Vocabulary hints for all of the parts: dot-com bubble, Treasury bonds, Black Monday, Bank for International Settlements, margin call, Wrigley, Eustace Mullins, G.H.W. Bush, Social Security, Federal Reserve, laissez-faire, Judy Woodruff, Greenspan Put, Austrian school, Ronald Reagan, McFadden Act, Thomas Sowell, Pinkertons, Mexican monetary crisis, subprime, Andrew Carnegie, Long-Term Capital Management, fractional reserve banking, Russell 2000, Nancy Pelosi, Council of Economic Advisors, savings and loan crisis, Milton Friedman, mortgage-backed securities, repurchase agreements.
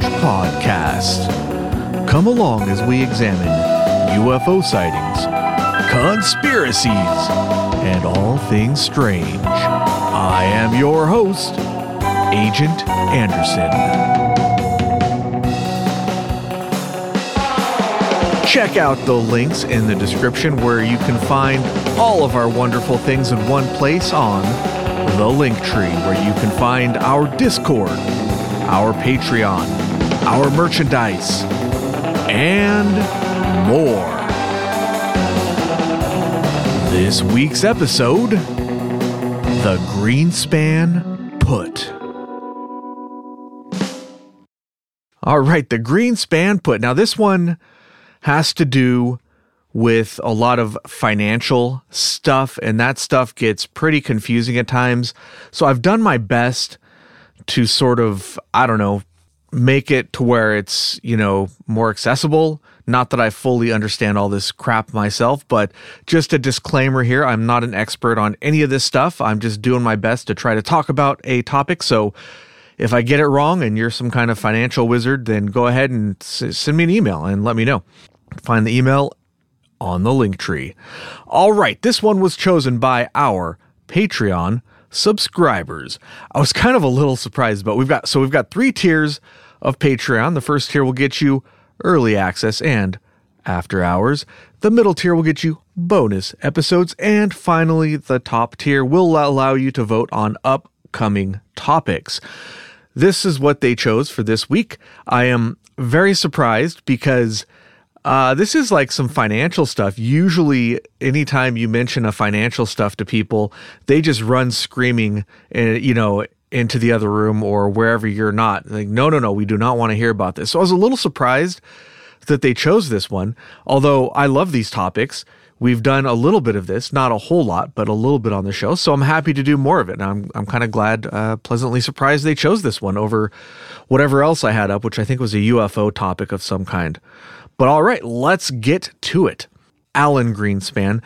Fringe Podcast. Come along as we examine UFO sightings, conspiracies, and all things strange. I am your host, Agent Anderson. Check out the links in the description where you can find all of our wonderful things in one place on the Linktree, where you can find our Discord, our Patreon, our merchandise, and more. This week's episode, The Greenspan Put. All right, The Greenspan Put. Now, this one has to do with a lot of financial stuff, and that stuff gets pretty confusing at times. So I've done my best to sort of, make it to where it's, more accessible. Not that I fully understand all this crap myself, but just a disclaimer here, I'm not an expert on any of this stuff. I'm just doing my best to try to talk about a topic. So if I get it wrong and you're some kind of financial wizard, then go ahead and send me an email and let me know. Find the email on the Linktree. All right, this one was chosen by our Patreon subscribers. I was kind of a little surprised, but we've got three tiers of Patreon. The first tier will get you early access and after hours. The middle tier will get you bonus episodes. And finally, the top tier will allow you to vote on upcoming topics. This is what they chose for this week. I am very surprised because this is like some financial stuff. Usually, anytime you mention a financial stuff to people, they just run screaming, into the other room or wherever you're not. Like, no, we do not want to hear about this. So I was a little surprised that they chose this one. Although I love these topics, we've done a little bit of this, not a whole lot, but a little bit on the show. So I'm happy to do more of it. And I'm kind of glad, pleasantly surprised they chose this one over whatever else I had up, which I think was a UFO topic of some kind. But all right, let's get to it. Alan Greenspan.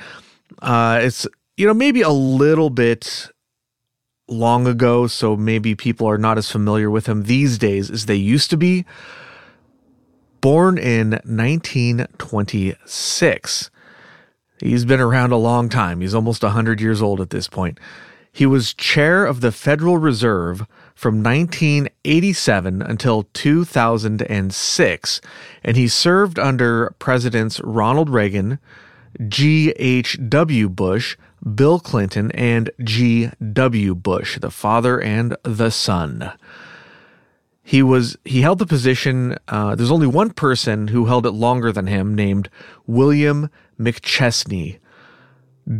It's, maybe a little bit long ago, so maybe people are not as familiar with him these days as they used to be. Born in 1926. He's been around a long time. He's almost 100 years old at this point. He was chair of the Federal Reserve from 1987 until 2006, and he served under Presidents Ronald Reagan, G.H.W. Bush, Bill Clinton, and G.W. Bush, the father and the son. He held the position, there's only one person who held it longer than him, named William McChesney.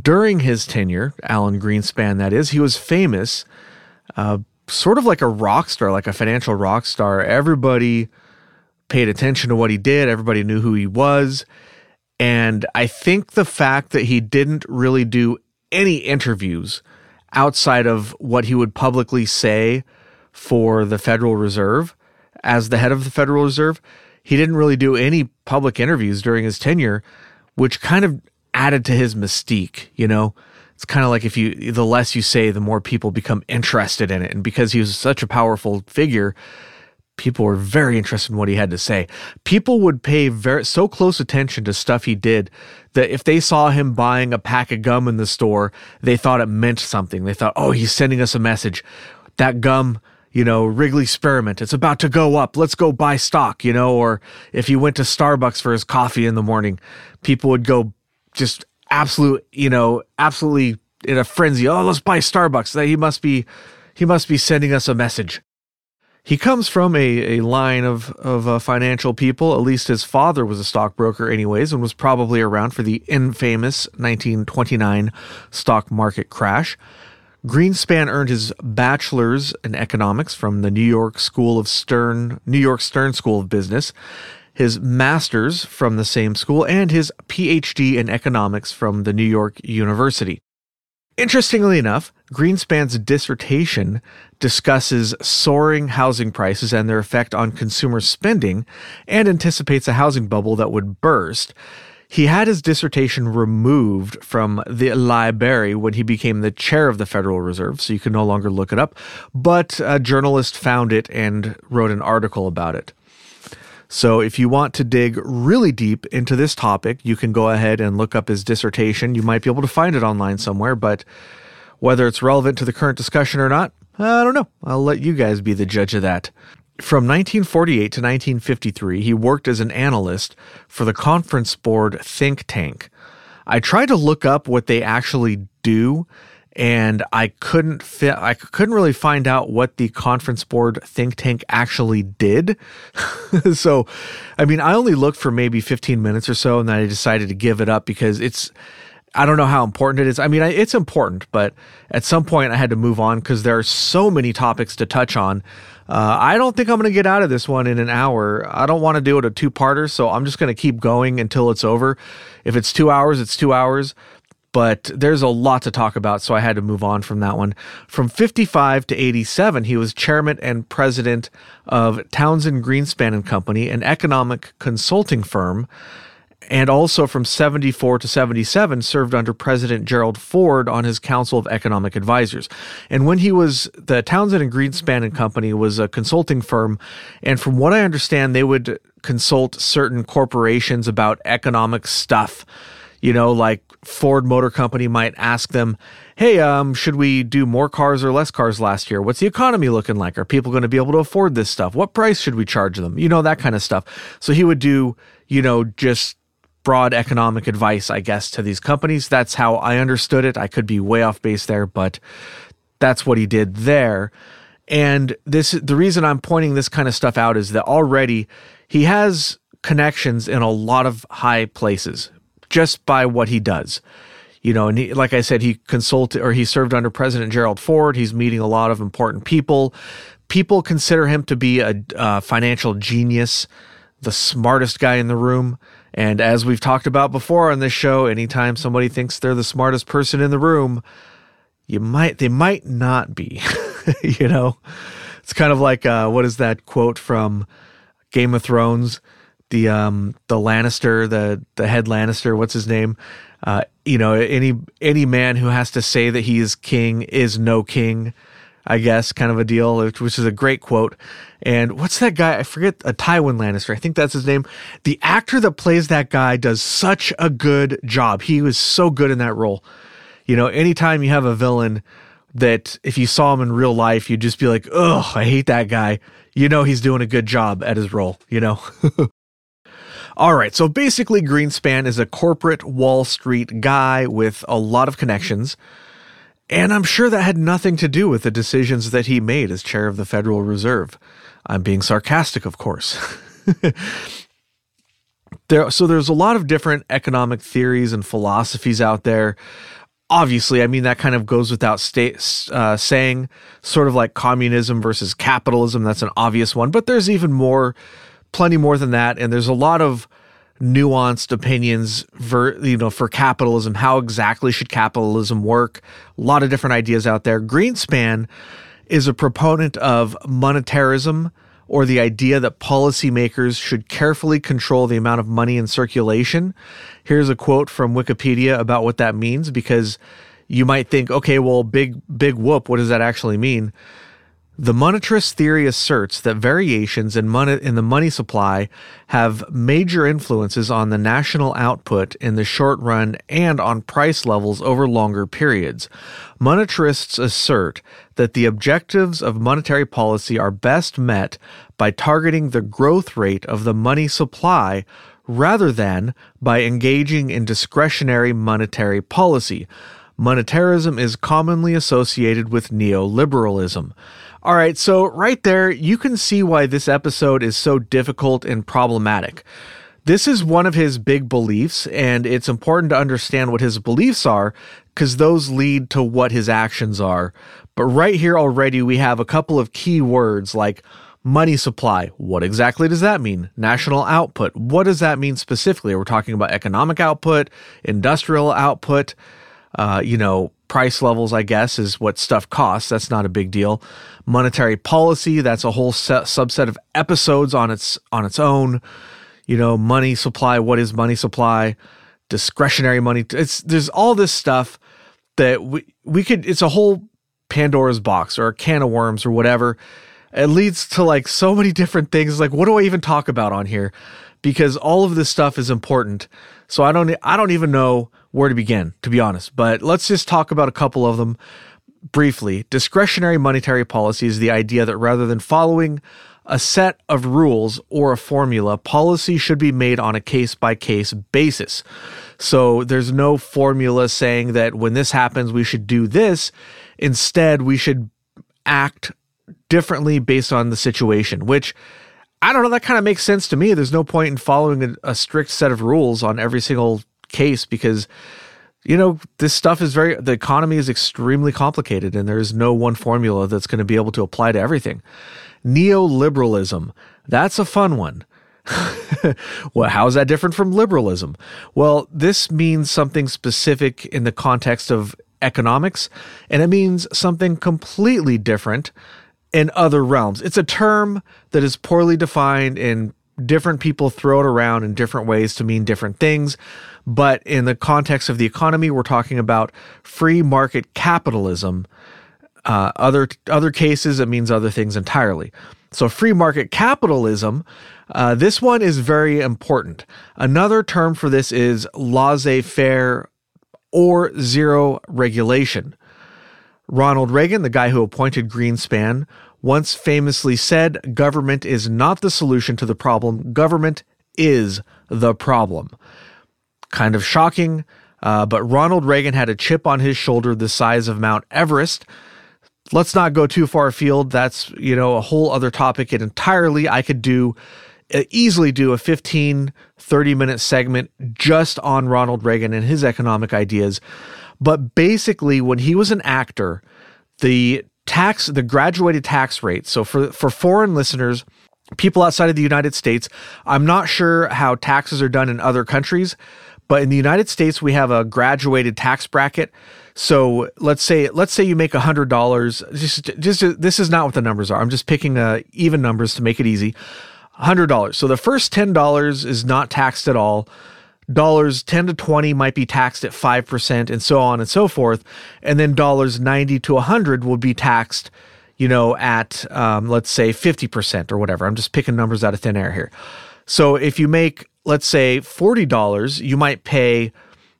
During his tenure, Alan Greenspan, that is, he was famous, sort of like a rock star, like a financial rock star. Everybody paid attention to what he did. Everybody knew who he was. And I think the fact that he didn't really do any interviews outside of what he would publicly say for the Federal Reserve, as the head of the Federal Reserve, he didn't really do any public interviews during his tenure, which kind of added to his mystique, It's kind of like the less you say, the more people become interested in it. And because he was such a powerful figure, people were very interested in what he had to say. People would pay so close attention to stuff he did that if they saw him buying a pack of gum in the store, they thought it meant something. They thought, oh, he's sending us a message. That gum, Wrigley Spearmint, it's about to go up. Let's go buy stock, Or if he went to Starbucks for his coffee in the morning, people would go just absolutely in a frenzy. Oh, let's buy Starbucks. He must be sending us a message. He comes from a line of financial people. At least his father was a stockbroker anyways, and was probably around for the infamous 1929 stock market crash. Greenspan earned his bachelor's in economics from the New York Stern School of Business, his master's from the same school, and his PhD in economics from the New York University. Interestingly enough, Greenspan's dissertation discusses soaring housing prices and their effect on consumer spending, and anticipates a housing bubble that would burst. He had his dissertation removed from the library when he became the chair of the Federal Reserve, so you can no longer look it up, but a journalist found it and wrote an article about it. So if you want to dig really deep into this topic, you can go ahead and look up his dissertation. You might be able to find it online somewhere, but whether it's relevant to the current discussion or not, I don't know. I'll let you guys be the judge of that. From 1948 to 1953, he worked as an analyst for the Conference Board think tank. I tried to look up what they actually do, and I couldn't really find out what the Conference Board think tank actually did. So, I mean, I only looked for maybe 15 minutes or so, and then I decided to give it up because I don't know how important it is. I mean, it's important, but at some point I had to move on because there are so many topics to touch on. I don't think I'm going to get out of this one in an hour. I don't want to do it a two-parter, so I'm just going to keep going until it's over. If it's 2 hours, it's 2 hours. But there's a lot to talk about, so I had to move on from that one. From 55 to 87, he was chairman and president of Townsend Greenspan and Company, an economic consulting firm. And also from 74 to 77, served under President Gerald Ford on his Council of Economic Advisors. And when he was, the Townsend and Greenspan and Company was a consulting firm. And from what I understand, they would consult certain corporations about economic stuff. You know, like Ford Motor Company might ask them, hey, should we do more cars or less cars last year? What's the economy looking like? Are people going to be able to afford this stuff? What price should we charge them? You know, that kind of stuff. So he would do, you know, just broad economic advice, I guess, to these companies. That's how I understood it. I could be way off base there, but that's what he did there. And the reason I'm pointing this kind of stuff out is that already he has connections in a lot of high places just by what he does. You know, and like I said, he served under President Gerald Ford. He's meeting a lot of important people. People consider him to be a financial genius, the smartest guy in the room. And as we've talked about before on this show, anytime somebody thinks they're the smartest person in the room, they might not be, you know? It's kind of like, what is that quote from Game of Thrones? The Lannister, the head Lannister, what's his name? You know, any man who has to say that he is king is no king, I guess, kind of a deal, which is a great quote. And what's that guy? I forget, Tywin Lannister. I think that's his name. The actor that plays that guy does such a good job. He was so good in that role. You know, anytime you have a villain that if you saw him in real life, you'd just be like, oh, I hate that guy. You know, he's doing a good job at his role, you know? All right. So basically, Greenspan is a corporate Wall Street guy with a lot of connections. And I'm sure that had nothing to do with the decisions that he made as chair of the Federal Reserve. I'm being sarcastic, of course. So there's a lot of different economic theories and philosophies out there. Obviously, I mean, that kind of goes without saying, sort of like communism versus capitalism. That's an obvious one. But there's even more, plenty more than that. And there's a lot of nuanced opinions for capitalism. How exactly should capitalism work? A lot of different ideas out there. Greenspan is a proponent of monetarism, or the idea that policymakers should carefully control the amount of money in circulation. Here's a quote from Wikipedia about what that means, because you might think, okay, well, big whoop, what does that actually mean? The monetarist theory asserts that variations in the money supply have major influences on the national output in the short run and on price levels over longer periods. Monetarists assert that the objectives of monetary policy are best met by targeting the growth rate of the money supply rather than by engaging in discretionary monetary policy. Monetarism is commonly associated with neoliberalism. All right, so right there, you can see why this episode is so difficult and problematic. This is one of his big beliefs, and it's important to understand what his beliefs are, because those lead to what his actions are. But right here already, we have a couple of key words like money supply. What exactly does that mean? National output. What does that mean specifically? We're talking about economic output, industrial output, price levels, I guess, is what stuff costs. That's not a big deal. Monetary policy, that's a whole subset of episodes on its own. You know, money supply, what is money supply? Discretionary money. There's all this stuff that we could, it's a whole Pandora's box or a can of worms or whatever. It leads to like so many different things. Like, what do I even talk about on here? Because all of this stuff is important. So I don't even know where to begin, to be honest. But let's just talk about a couple of them briefly. Discretionary monetary policy is the idea that rather than following a set of rules or a formula, policy should be made on a case-by-case basis. So there's no formula saying that when this happens, we should do this. Instead, we should act differently based on the situation, which, I don't know, that kind of makes sense to me. There's no point in following a strict set of rules on every single case because, you know, this stuff is the economy is extremely complicated and there is no one formula that's going to be able to apply to everything. Neoliberalism, that's a fun one. Well, how is that different from liberalism? Well, this means something specific in the context of economics, and it means something completely different in other realms. It's a term that is poorly defined and different people throw it around in different ways to mean different things. But in the context of the economy, we're talking about free market capitalism. Other cases, it means other things entirely. So free market capitalism, this one is very important. Another term for this is laissez-faire or zero regulation. Ronald Reagan, the guy who appointed Greenspan, once famously said, "Government is not the solution to the problem. Government is the problem." Kind of shocking, but Ronald Reagan had a chip on his shoulder the size of Mount Everest. Let's not go too far afield. That's, you know, a whole other topic entirely. I could easily do a 15, 30-minute segment just on Ronald Reagan and his economic ideas. But basically, when he was an actor, the graduated tax rate, so for foreign listeners, people outside of the United States, I'm not sure how taxes are done in other countries, but in the United States, we have a graduated tax bracket. So let's say you make $100. Just this is not what the numbers are. I'm just picking even numbers to make it easy. $100. So the first $10 is not taxed at all. Dollars 10 to 20 might be taxed at 5% and so on and so forth. And then dollars 90 to 100 will be taxed, you know, at, let's say 50% or whatever. I'm just picking numbers out of thin air here. So if you make, let's say $40, you might pay,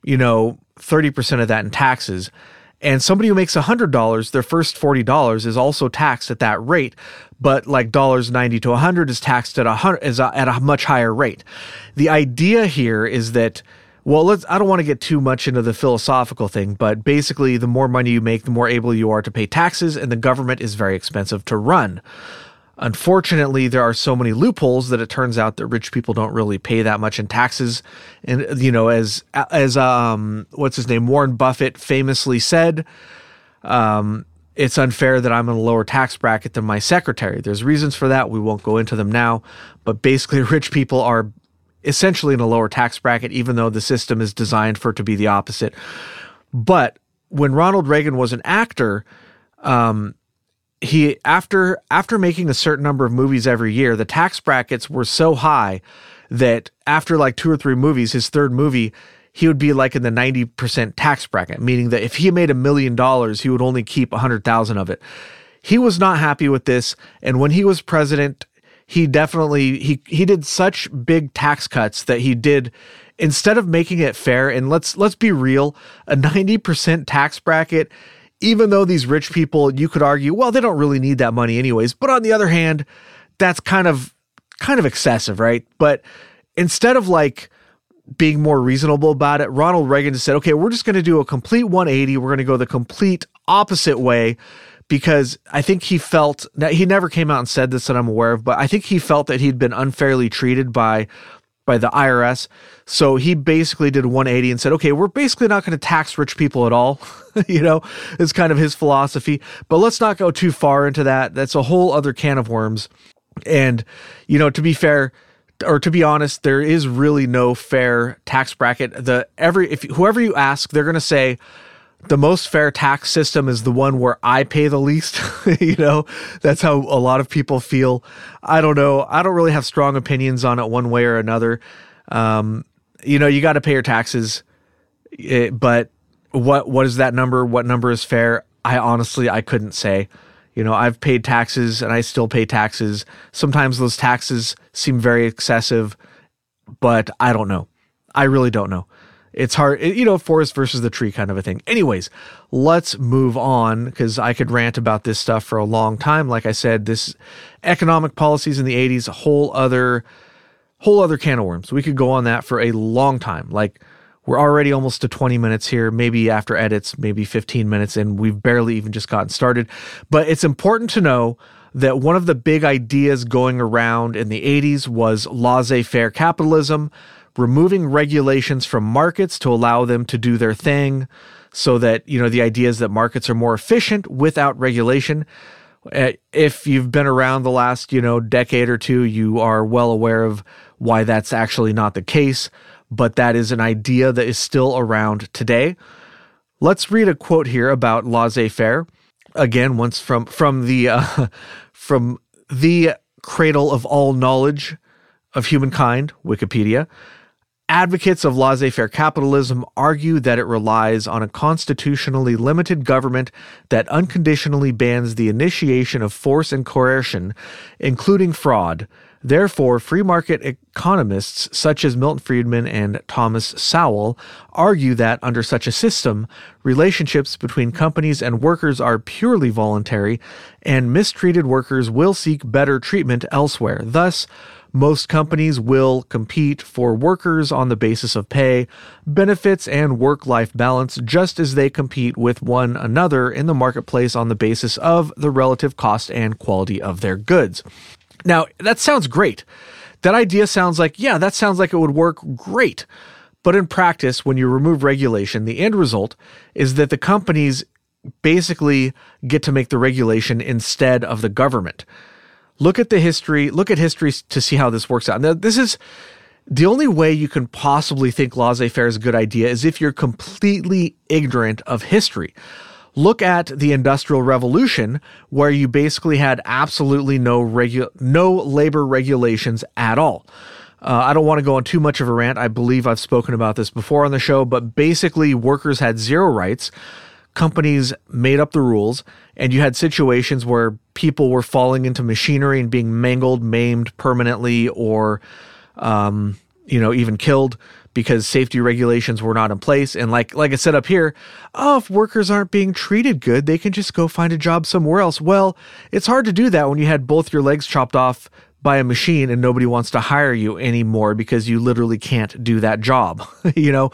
you know, 30% of that in taxes. And somebody who makes $100, their first $40 is also taxed at that rate, but like dollars 90 to 100 is taxed at a much higher rate. The idea here is that, well, I don't want to get too much into the philosophical thing, but basically the more money you make, the more able you are to pay taxes, and the government is very expensive to run. Unfortunately, there are so many loopholes that it turns out that rich people don't really pay that much in taxes. And, you know, as what's his name? Warren Buffett famously said, it's unfair that I'm in a lower tax bracket than my secretary. There's reasons for that. We won't go into them now, but basically rich people are essentially in a lower tax bracket, even though the system is designed for it to be the opposite. But when Ronald Reagan was an actor, he after making a certain number of movies every year, the tax brackets were so high that after like two or three movies, his third movie, he would be like in the 90% tax bracket, meaning that if he made $1 million, he would only keep 100,000 of it. He was not happy with this, and when he was president, he definitely he did such big tax cuts that he did. Instead of making it fair, and let's be real, a 90% tax bracket. Even though these rich people, you could argue, well, they don't really need that money anyways. But on the other hand, that's kind of excessive, right? But instead of like being more reasonable about it, Ronald Reagan just said, okay, we're just going to do a complete 180. We're going to go the complete opposite way, because I think he felt – he never came out and said this that I'm aware of, but I think he felt that he'd been unfairly treated by the IRS. So he basically did 180 and said, okay, we're basically not going to tax rich people at all. You know, it's kind of his philosophy, but let's not go too far into that. That's a whole other can of worms. And, you know, to be fair, or to be honest, there is really no fair tax bracket. If whoever you ask, they're going to say the most fair tax system is the one where I pay the least. You know, that's how a lot of people feel. I don't know. I don't really have strong opinions on it one way or another. You know, you got to pay your taxes, but what is that number? What number is fair? I honestly, I couldn't say, You know, I've paid taxes and I still pay taxes. Sometimes those taxes seem very excessive, but I don't know. I really don't know. It's hard, you know, forest versus the tree kind of a thing. Anyways, let's move on because I could rant about this stuff for a long time. Like I said, this economic policies in the 80s, a whole other can of worms. We could go on that for a long time. Like we're already almost to 20 minutes here, maybe after edits, maybe 15 minutes, and we've barely even just gotten started. But it's important to know that one of the big ideas going around in the 80s was laissez-faire capitalism, removing regulations from markets to allow them to do their thing so that, you know, the idea is that markets are more efficient without regulation. If you've been around the last, you know, decade or two, you are well aware of why that's actually not the case, but that is an idea that is still around today. Let's read a quote here about laissez-faire. Again, once from the cradle of all knowledge of humankind, Wikipedia. Advocates of laissez-faire capitalism argue that it relies on a constitutionally limited government that unconditionally bans the initiation of force and coercion, including fraud. Therefore, free market economists such as Milton Friedman and Thomas Sowell argue that under such a system, relationships between companies and workers are purely voluntary, and mistreated workers will seek better treatment elsewhere. Thus, most companies will compete for workers on the basis of pay, benefits, and work-life balance, just as they compete with one another in the marketplace on the basis of the relative cost and quality of their goods. Now, that sounds great. That idea sounds like, yeah, that sounds like it would work great. But in practice, when you remove regulation, the end result is that the companies basically get to make the regulation instead of the government. Look at history to see how this works out. Now, this is the only way you can possibly think laissez-faire is a good idea is if you're completely ignorant of history. Look at the Industrial Revolution, where you basically had absolutely no labor regulations at all. I don't want to go on too much of a rant. I believe I've spoken about this before on the show, but basically workers had zero rights. Companies made up the rules, and you had situations where people were falling into machinery and being mangled, maimed permanently, or even killed because safety regulations were not in place. And like I said up here, if workers aren't being treated good, they can just go find a job somewhere else. Well, it's hard to do that when you had both your legs chopped off by a machine and nobody wants to hire you anymore because you literally can't do that job, you know?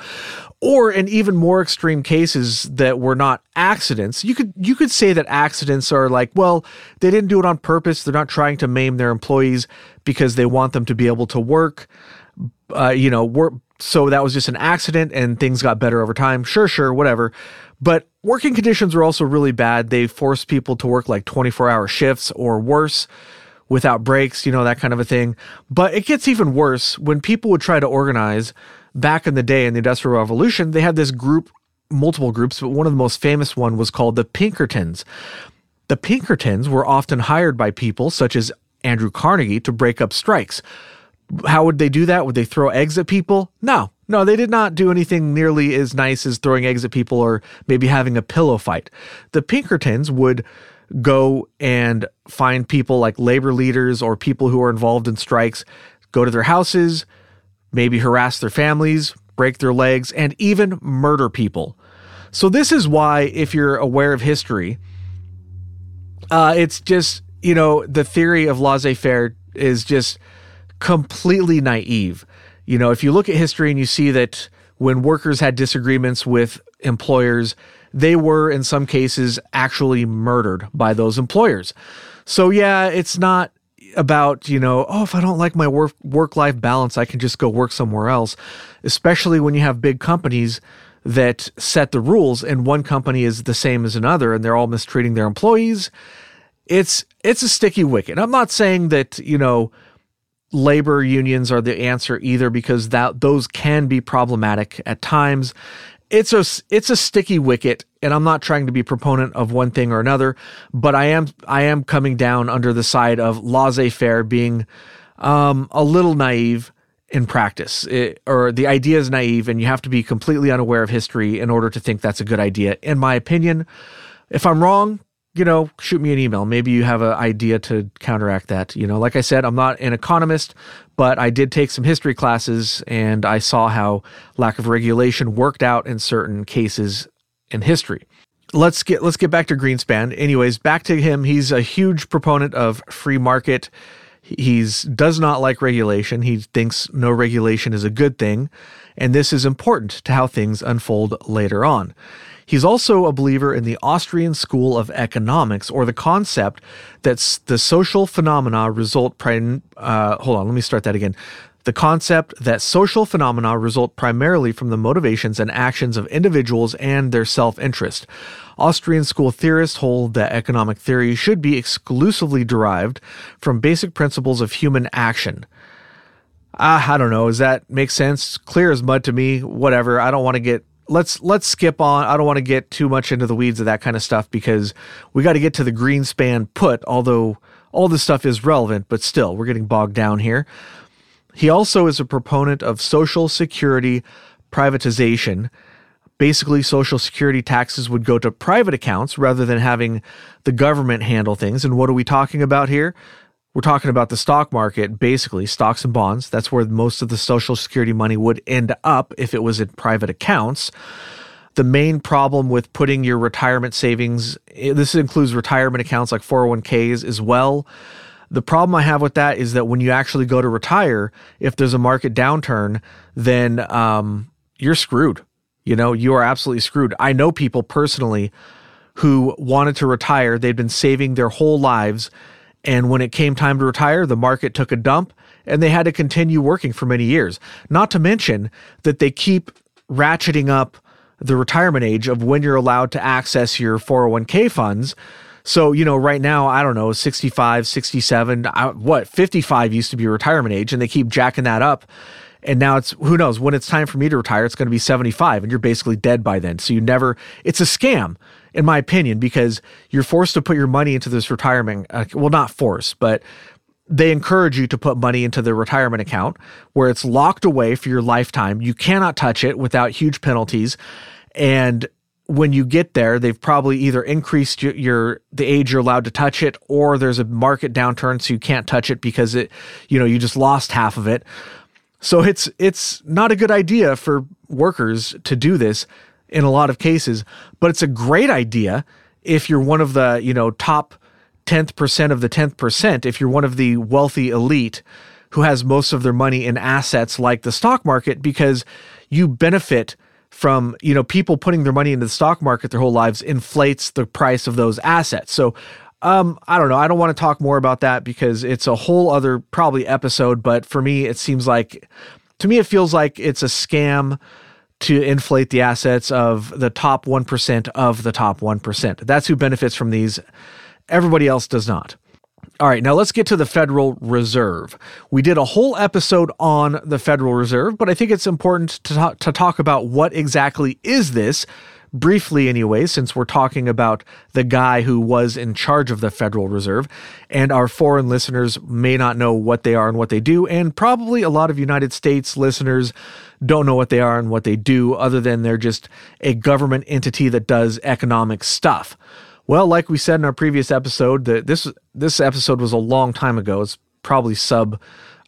Or in even more extreme cases that were not accidents, you could say that accidents are like, well, they didn't do it on purpose. They're not trying to maim their employees because they want them to be able to work, so that was just an accident and things got better over time. Sure, whatever. But working conditions were also really bad. They forced people to work like 24-hour shifts or worse, without breaks, you know, that kind of a thing. But it gets even worse when people would try to organize. Back in the day in the Industrial Revolution, they had this group, multiple groups, but one of the most famous one was called the Pinkertons. The Pinkertons were often hired by people such as Andrew Carnegie to break up strikes. How would they do that? Would they throw eggs at people? No, they did not do anything nearly as nice as throwing eggs at people or maybe having a pillow fight. The Pinkertons would go and find people like labor leaders or people who are involved in strikes, go to their houses, maybe harass their families, break their legs, and even murder people. So this is why, if you're aware of history, it's just, you know, the theory of laissez-faire is just completely naive. You know, if you look at history and you see that when workers had disagreements with employers, they were in some cases actually murdered by those employers. So yeah, it's not about, you know, if I don't like my work-life balance, I can just go work somewhere else, especially when you have big companies that set the rules and one company is the same as another and they're all mistreating their employees. It's a sticky wicket. I'm not saying that, you know, labor unions are the answer either, because those can be problematic at times. It's a sticky wicket, and I'm not trying to be a proponent of one thing or another, but I am coming down under the side of laissez-faire being a little naive in practice, or the idea is naive, and you have to be completely unaware of history in order to think that's a good idea, in my opinion. If I'm wrong, you know, shoot me an email. Maybe you have an idea to counteract that. You know, like I said, I'm not an economist, but I did take some history classes and I saw how lack of regulation worked out in certain cases in history. Let's get back to Greenspan. Anyways, back to him. He's a huge proponent of free market. He's does not like regulation. He thinks no regulation is a good thing, and this is important to how things unfold later on. He's also a believer in the Austrian school of economics, or the concept that the social phenomena result The concept that social phenomena result primarily from the motivations and actions of individuals and their self-interest. Austrian school theorists hold that economic theory should be exclusively derived from basic principles of human action. I don't know. Does that make sense? Clear as mud to me. Whatever. I don't want to get... Let's skip on. I don't want to get too much into the weeds of that kind of stuff because we got to get to the Greenspan put, although all this stuff is relevant, but still, we're getting bogged down here. He also is a proponent of Social Security privatization. Basically, Social Security taxes would go to private accounts rather than having the government handle things. And what are we talking about here? We're talking about the stock market, basically, stocks and bonds. That's where most of the Social Security money would end up if it was in private accounts. The main problem with putting your retirement savings, this includes retirement accounts like 401ks as well. The problem I have with that is that when you actually go to retire, if there's a market downturn, then you're screwed. You know, you are absolutely screwed. I know people personally who wanted to retire. They'd been saving their whole lives. And when it came time to retire, the market took a dump and they had to continue working for many years. Not to mention that they keep ratcheting up the retirement age of when you're allowed to access your 401k funds. So, you know, right now, I don't know, 65, 67, 55 used to be retirement age, and they keep jacking that up. And now it's, who knows, when it's time for me to retire, it's going to be 75, and you're basically dead by then. So it's a scam, in my opinion, because you're forced to put your money into this retirement, not forced, but they encourage you to put money into the retirement account where it's locked away for your lifetime. You cannot touch it without huge penalties, and when you get there, they've probably either increased the age you're allowed to touch it, or there's a market downturn so you can't touch it because you just lost half of it. So it's not a good idea for workers to do this in a lot of cases, but it's a great idea if you're one of the, top 10% of the 10%, if you're one of the wealthy elite who has most of their money in assets like the stock market, because you benefit from, people putting their money into the stock market their whole lives inflates the price of those assets. So, I don't know. I don't want to talk more about that because it's a whole other probably episode. But for me, it feels like it's a scam to inflate the assets of the top 1% of the top 1%. That's who benefits from these. Everybody else does not. All right, now let's get to the Federal Reserve. We did a whole episode on the Federal Reserve, but I think it's important to talk about what exactly is this, briefly anyway, since we're talking about the guy who was in charge of the Federal Reserve, and our foreign listeners may not know what they are and what they do, and probably a lot of United States listeners don't know what they are and what they do, other than they're just a government entity that does economic stuff. Well, like we said in our previous episode, that this episode was a long time ago. It's probably sub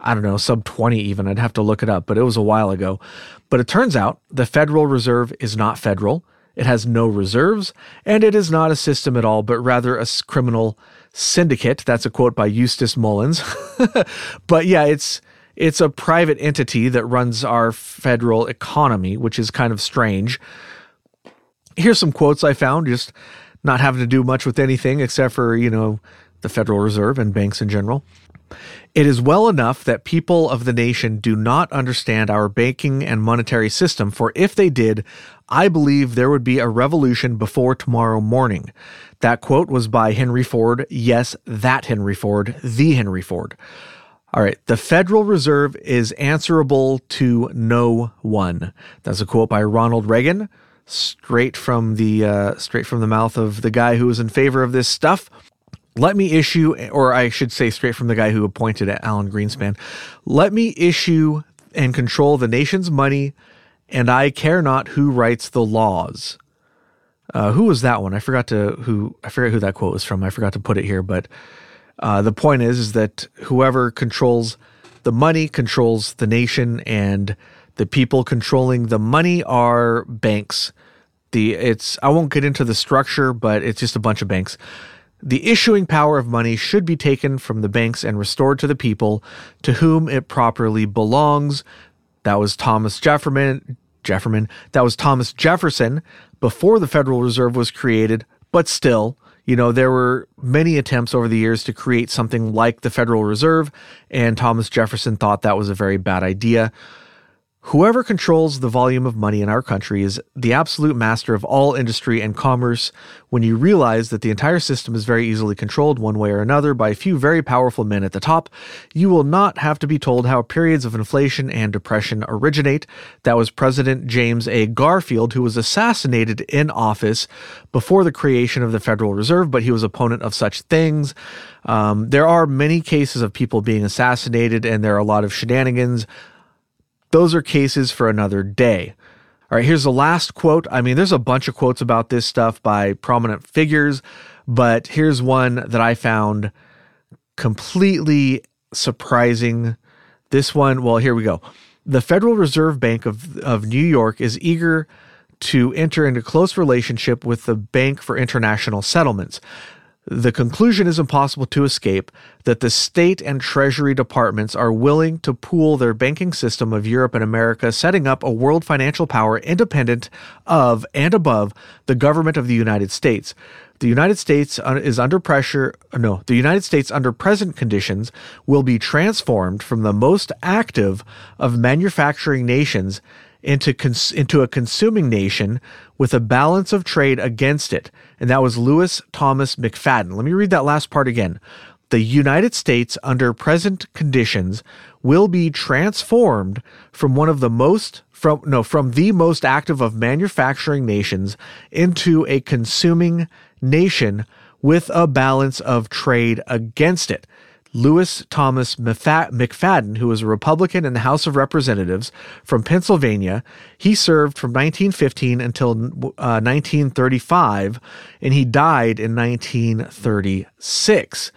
20 even. I'd have to look it up, but it was a while ago. But it turns out the Federal Reserve is not federal. It has no reserves, and it is not a system at all, but rather a criminal syndicate. That's a quote by Eustace Mullins. But yeah, it's a private entity that runs our federal economy, which is kind of strange. Here's some quotes I found, just not having to do much with anything except for, the Federal Reserve and banks in general. It is well enough that people of the nation do not understand our banking and monetary system, for if they did, I believe there would be a revolution before tomorrow morning. That quote was by Henry Ford. Yes, that Henry Ford, the Henry Ford. All right, the Federal Reserve is answerable to no one. That's a quote by Ronald Reagan. Straight from the mouth of the guy who was in favor of this stuff. Let me issue, or I should say straight from the guy who appointed Alan Greenspan. Let me issue and control the nation's money, and I care not who writes the laws. Who was that one? I forget who that quote was from. I forgot to put it here, but the point is that whoever controls the money controls the nation, and the people controlling the money are banks. I won't get into the structure, but it's just a bunch of banks. The issuing power of money should be taken from the banks and restored to the people, to whom it properly belongs. That was Thomas Jefferson. That was Thomas Jefferson before the Federal Reserve was created, but still, there were many attempts over the years to create something like the Federal Reserve, and Thomas Jefferson thought that was a very bad idea. Whoever controls the volume of money in our country is the absolute master of all industry and commerce. When you realize that the entire system is very easily controlled one way or another by a few very powerful men at the top, you will not have to be told how periods of inflation and depression originate. That was President James A. Garfield, who was assassinated in office before the creation of the Federal Reserve, but he was an opponent of such things. There are many cases of people being assassinated, and there are a lot of shenanigans. Those are cases for another day. All right, here's the last quote. I mean, there's a bunch of quotes about this stuff by prominent figures, but here's one that I found completely surprising. This one, well, here we go. The Federal Reserve Bank of New York is eager to enter into close relationship with the Bank for International Settlements. The conclusion is impossible to escape that the state and treasury departments are willing to pool their banking system of Europe and America, setting up a world financial power independent of and above the government of the United States. The United States under present conditions will be transformed from the most active of manufacturing nations into a consuming nation with a balance of trade against it. And that was Louis Thomas McFadden. Let me read that last part again. The United States under present conditions will be transformed from from the most active of manufacturing nations into a consuming nation with a balance of trade against it. Louis Thomas McFadden, who was a Republican in the House of Representatives from Pennsylvania. He served from 1915 until 1935, and he died in 1936.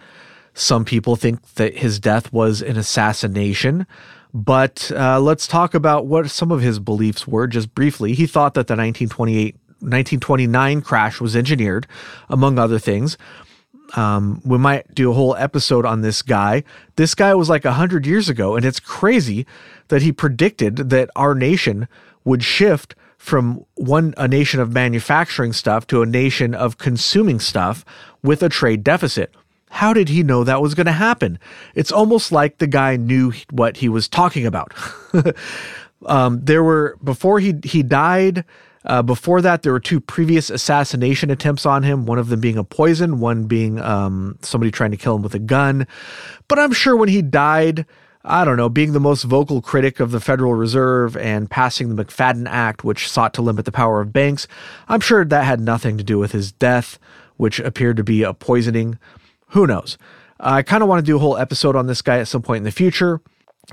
Some people think that his death was an assassination, but let's talk about what some of his beliefs were just briefly. He thought that the 1929 crash was engineered, among other things. We might do a whole episode on this guy. This guy was like 100 years ago, and it's crazy that he predicted that our nation would shift from a nation of manufacturing stuff to a nation of consuming stuff with a trade deficit. How did he know that was going to happen? It's almost like the guy knew what he was talking about. Before he died, before that, there were two previous assassination attempts on him, one of them being a poison, one being somebody trying to kill him with a gun. But I'm sure when he died, I don't know, being the most vocal critic of the Federal Reserve and passing the McFadden Act, which sought to limit the power of banks, I'm sure that had nothing to do with his death, which appeared to be a poisoning. Who knows? I kind of want to do a whole episode on this guy at some point in the future.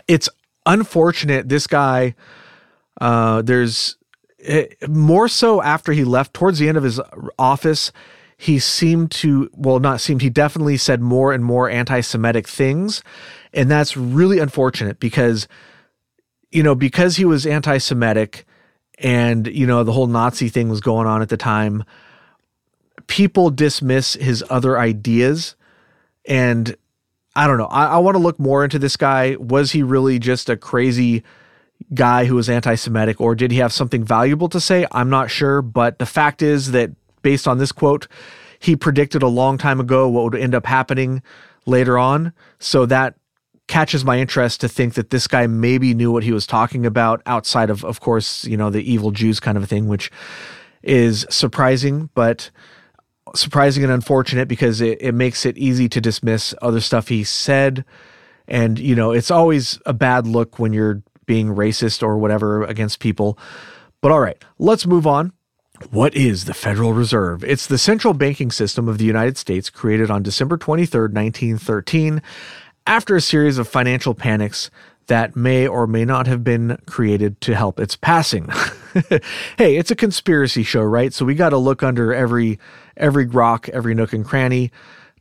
It's unfortunate. This guy, more so after he left, towards the end of his office, he definitely said more and more anti-Semitic things. And that's really unfortunate because he was anti-Semitic and, the whole Nazi thing was going on at the time, people dismiss his other ideas. And I don't know. I want to look more into this guy. Was he really just a crazy guy who was anti-Semitic, or did he have something valuable to say? I'm not sure, but the fact is that based on this quote, he predicted a long time ago what would end up happening later on. So that catches my interest to think that this guy maybe knew what he was talking about, outside of course, the evil Jews kind of a thing, which is surprising and unfortunate because it makes it easy to dismiss other stuff he said. And, it's always a bad look when you're being racist or whatever against people. But all right, let's move on. What is the Federal Reserve? It's the central banking system of the United States, created on December 23rd, 1913, after a series of financial panics that may or may not have been created to help its passing. Hey, it's a conspiracy show, right? So we got to look under every rock, every nook and cranny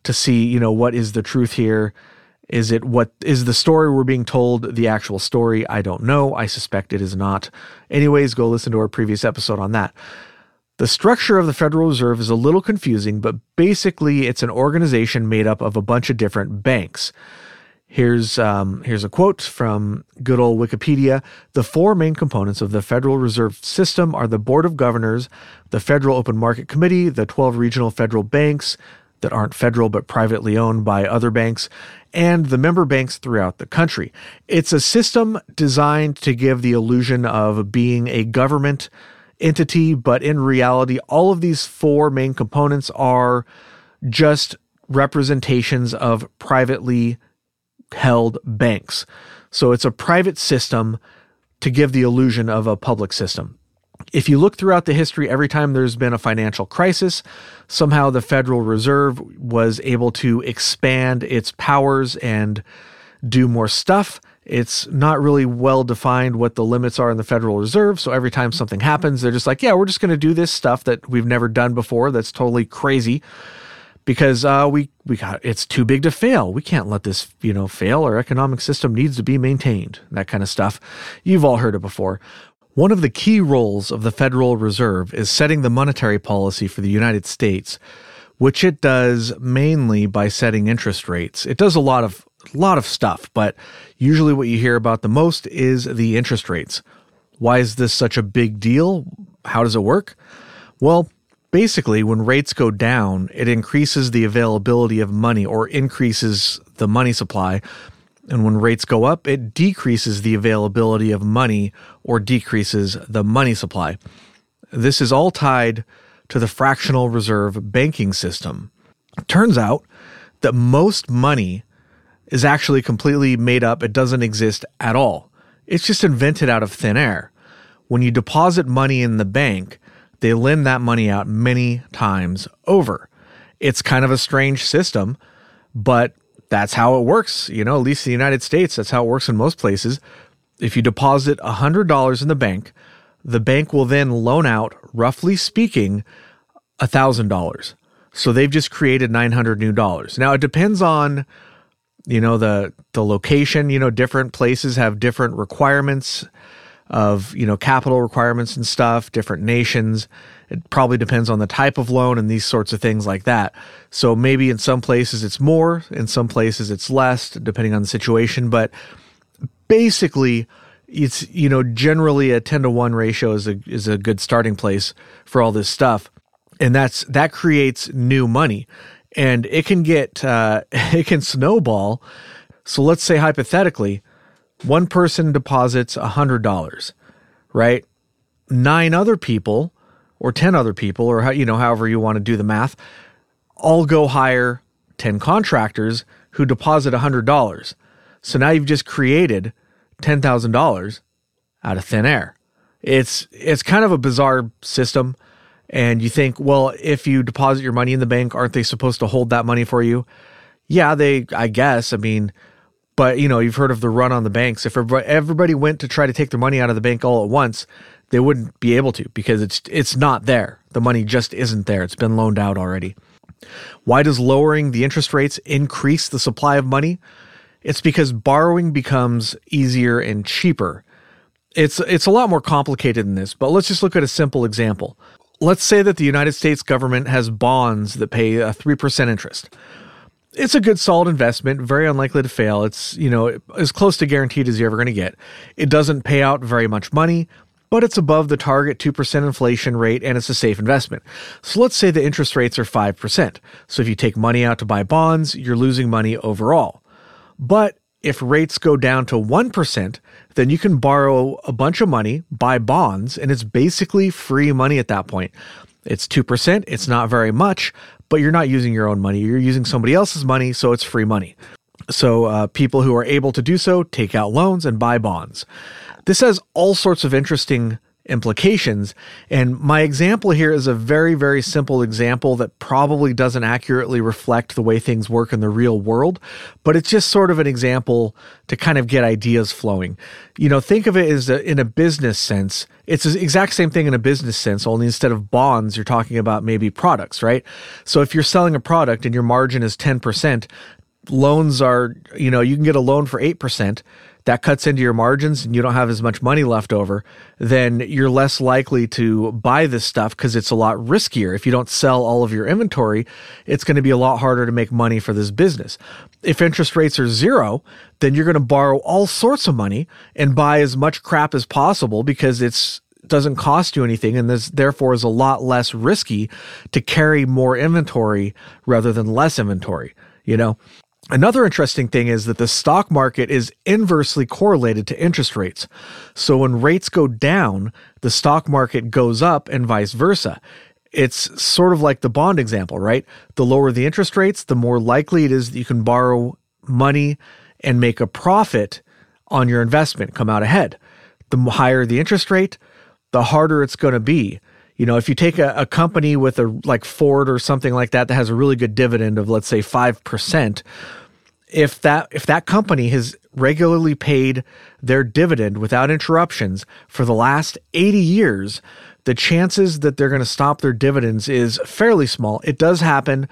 to see, what is the truth here? Is the story we're being told the actual story? I don't know. I suspect it is not. Anyways, go listen to our previous episode on that. The structure of the Federal Reserve is a little confusing, but basically it's an organization made up of a bunch of different banks. Here's a quote from good old Wikipedia. The four main components of the Federal Reserve System are the Board of Governors, the Federal Open Market Committee, the 12 regional federal banks that aren't federal but privately owned by other banks, and the member banks throughout the country. It's a system designed to give the illusion of being a government entity, but in reality, all of these four main components are just representations of privately held banks. So it's a private system to give the illusion of a public system. If you look throughout the history, every time there's been a financial crisis, somehow the Federal Reserve was able to expand its powers and do more stuff. It's not really well defined what the limits are in the Federal Reserve. So every time something happens, they're just like, yeah, we're just going to do this stuff that we've never done before. That's totally crazy because it's too big to fail. We can't let this, fail. Our economic system needs to be maintained, that kind of stuff. You've all heard it before. One of the key roles of the Federal Reserve is setting the monetary policy for the United States, which it does mainly by setting interest rates. It does a lot of stuff, but usually what you hear about the most is the interest rates. Why is this such a big deal? How does it work? Well, basically, when rates go down, it increases the availability of money or increases the money supply. And when rates go up, it decreases the availability of money or decreases the money supply. This is all tied to the fractional reserve banking system. It turns out that most money is actually completely made up. It doesn't exist at all. It's just invented out of thin air. When you deposit money in the bank, they lend that money out many times over. It's kind of a strange system, but that's how it works. At least in the United States, that's how it works in most places. If you deposit $100 in the bank will then loan out, roughly speaking, $1,000. So they've just created $900 new. Now, it depends on the location. Different places have different requirements of, capital requirements and stuff, different nations. It probably depends on the type of loan and these sorts of things like that. So maybe in some places it's more, in some places it's less, depending on the situation. But basically, it's, generally a 10-to-1 ratio is a good starting place for all this stuff. And that creates new money. And it can snowball. So let's say hypothetically, one person deposits $100, right? 9 other people or 10 other people or, however you want to do the math, all go hire 10 contractors who deposit $100. So now you've just created $10,000 out of thin air. It's kind of a bizarre system. And you think, well, if you deposit your money in the bank, aren't they supposed to hold that money for you? Yeah, I guess. I mean, but you've heard of the run on the banks. If everybody went to try to take their money out of the bank all at once, they wouldn't be able to because it's not there. The money just isn't there. It's been loaned out already. Why does lowering the interest rates increase the supply of money? It's because borrowing becomes easier and cheaper. It's a lot more complicated than this, but let's just look at a simple example. Let's say that the United States government has bonds that pay a 3% interest. It's a good solid investment, very unlikely to fail. It's, as close to guaranteed as you're ever going to get. It doesn't pay out very much money, but it's above the target 2% inflation rate and it's a safe investment. So let's say the interest rates are 5%. So if you take money out to buy bonds, you're losing money overall. But if rates go down to 1%, then you can borrow a bunch of money, buy bonds, and it's basically free money at that point. It's 2%, it's not very much, but you're not using your own money. You're using somebody else's money, so it's free money. So people who are able to do so take out loans and buy bonds. This has all sorts of interesting implications. And my example here is a very, very simple example that probably doesn't accurately reflect the way things work in the real world, but it's just sort of an example to kind of get ideas flowing. You know, think of it as in a business sense. It's the exact same thing in a business sense, only instead of bonds, you're talking about maybe products, right? So if you're selling a product and your margin is 10%, loans are, you know, you can get a loan for 8%. That cuts into your margins and you don't have as much money left over, then you're less likely to buy this stuff because it's a lot riskier. If you don't sell all of your inventory, it's going to be a lot harder to make money for this business. If interest rates are zero, then you're going to borrow all sorts of money and buy as much crap as possible because it doesn't cost you anything and this therefore is a lot less risky to carry more inventory rather than less inventory, you know? Another interesting thing is that the stock market is inversely correlated to interest rates. So when rates go down, the stock market goes up and vice versa. It's sort of like the bond example, right? The lower the interest rates, the more likely it is that you can borrow money and make a profit on your investment, come out ahead. The higher the interest rate, the harder it's going to be. You know, if you take a company with a like Ford or something like that that has a really good dividend of, let's say, 5%, if that company has regularly paid their dividend without interruptions for the last 80 years, the chances that they're going to stop their dividends is fairly small. It does happen,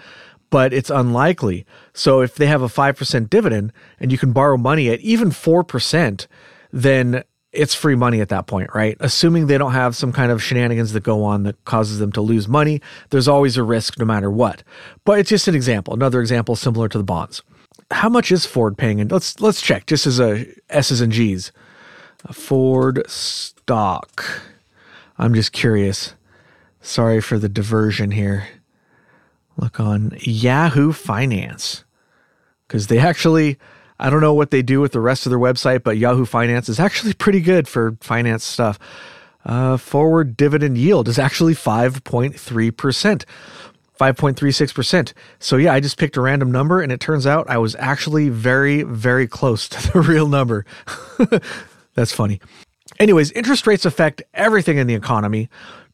but it's unlikely. So if they have a 5% dividend and you can borrow money at even 4%, then it's free money at that point, right? Assuming they don't have some kind of shenanigans that go on that causes them to lose money, there's always a risk no matter what. But it's just an example, another example similar to the bonds. How much is Ford paying? And let's check, just as a S's and G's. Ford stock. I'm just curious. Sorry for the diversion here. Look on Yahoo Finance, because they actually... I don't know what they do with the rest of their website, but Yahoo Finance is actually pretty good for finance stuff. Forward dividend yield is actually 5.3%, 5.36%. So yeah, I just picked a random number and it turns out I was actually very, very close to the real number. That's funny. Anyways, interest rates affect everything in the economy.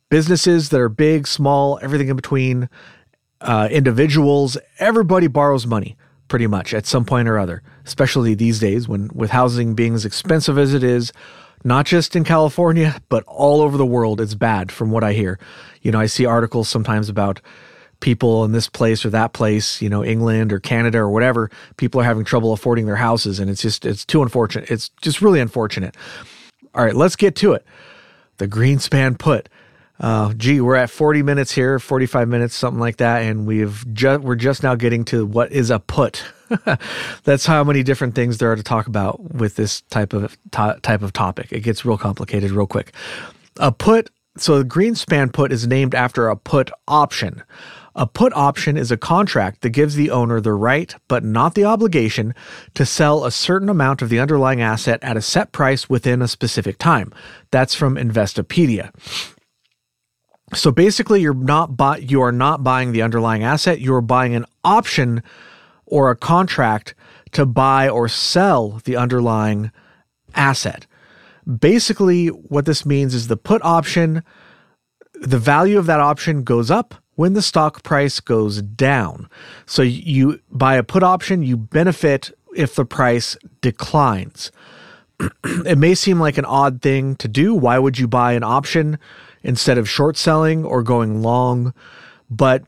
Businesses that are big, small, everything in between, individuals, everybody borrows money. Pretty much at some point or other, especially these days when with housing being as expensive as it is, not just in California, but all over the world, it's bad from what I hear. You know, I see articles sometimes about people in this place or that place, you know, England or Canada or whatever, people are having trouble affording their houses and it's too unfortunate. It's just really unfortunate. All right, let's get to it. The Greenspan Put. We're at 40 minutes here, 45 minutes, something like that, and we're just now getting to what is a put. That's how many different things there are to talk about with this type of topic. It gets real complicated real quick. A put, so the Greenspan Put is named after a put option. A put option is a contract that gives the owner the right, but not the obligation, to sell a certain amount of the underlying asset at a set price within a specific time. That's from Investopedia. So basically, you are not buying the underlying asset. You are buying an option or a contract to buy or sell the underlying asset. Basically, what this means is the put option, the value of that option goes up when the stock price goes down. So you buy a put option, you benefit if the price declines. It may seem like an odd thing to do. Why would you buy an option instead of short selling or going long? But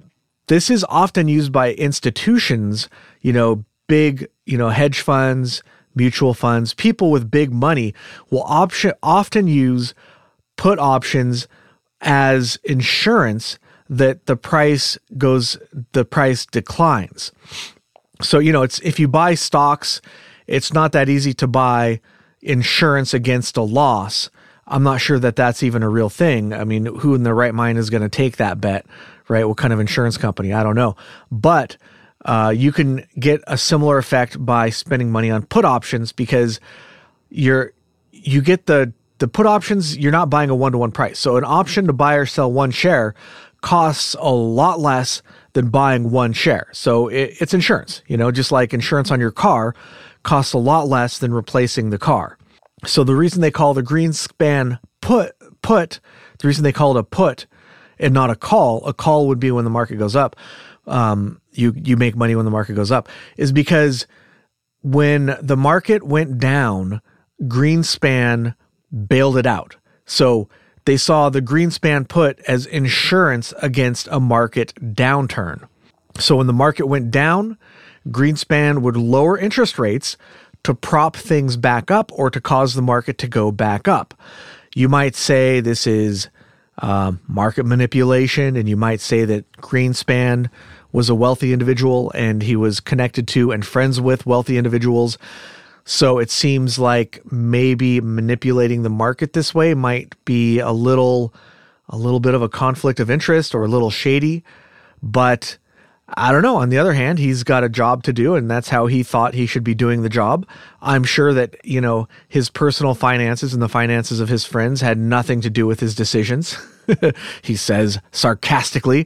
this is often used by institutions, you know, big, you know, hedge funds, mutual funds, people with big money will often use put options as insurance that the price declines. So, you know, it's if you buy stocks, it's not that easy to buy insurance against a loss. I'm not sure that that's even a real thing. I mean, who in their right mind is going to take that bet, right? What kind of insurance company? I don't know. But you can get a similar effect by spending money on put options because you get the put options, you're not buying a one-to-one price. So an option to buy or sell one share costs a lot less than buying one share. So it's insurance, you know, just like insurance on your car costs a lot less than replacing the car. So the reason they call the Greenspan put put, the reason they call it a put and not a call would be when the market goes up. You make money when the market goes up, is because when the market went down, Greenspan bailed it out. So they saw the Greenspan put as insurance against a market downturn. So when the market went down, Greenspan would lower interest rates to prop things back up or to cause the market to go back up. You might say this is market manipulation, and you might say that Greenspan was a wealthy individual and he was connected to and friends with wealthy individuals. So it seems like maybe manipulating the market this way might be a little bit of a conflict of interest or a little shady. But I don't know. On the other hand, he's got a job to do, and that's how he thought he should be doing the job. I'm sure that, you know, his personal finances and the finances of his friends had nothing to do with his decisions, he says sarcastically.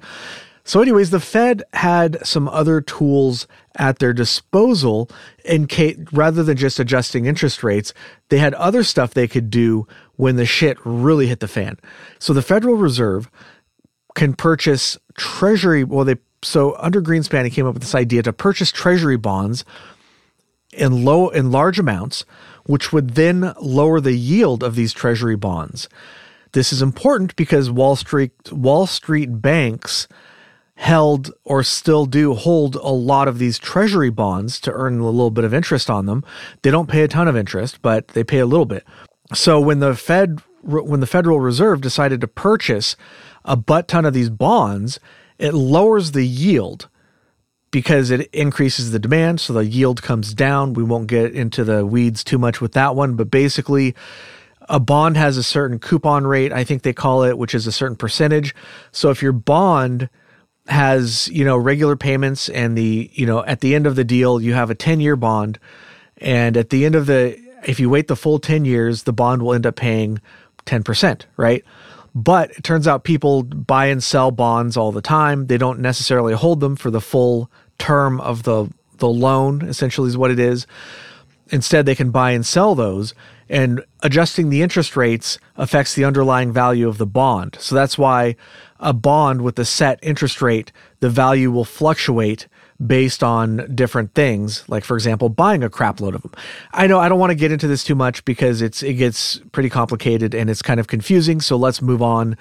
So anyways, the Fed had some other tools at their disposal in case, rather than just adjusting interest rates, they had other stuff they could do when the shit really hit the fan. So the Federal Reserve can purchase Treasury, so under Greenspan, he came up with this idea to purchase Treasury bonds in large amounts, which would then lower the yield of these Treasury bonds. This is important because Wall Street banks held or still do hold a lot of these Treasury bonds to earn a little bit of interest on them. They don't pay a ton of interest, but they pay a little bit. So when the Federal Reserve decided to purchase a butt ton of these bonds, it lowers the yield because it increases the demand, so the yield comes down. We won't get into the weeds too much with that one, but basically a bond has a certain coupon rate, I think they call it, which is a certain percentage. So if your bond has, you know, regular payments and the, you know, at the end of the deal, you have a 10-year bond, and at the end of if you wait the full 10 years, the bond will end up paying 10%, right? But it turns out people buy and sell bonds all the time. They don't necessarily hold them for the full term of the loan, essentially is what it is. Instead, they can buy and sell those, and adjusting the interest rates affects the underlying value of the bond. So that's why a bond with a set interest rate, the value will fluctuate based on different things, like, for example, buying a crap load of them. I know I don't want to get into this too much because it gets pretty complicated and it's kind of confusing, so let's move on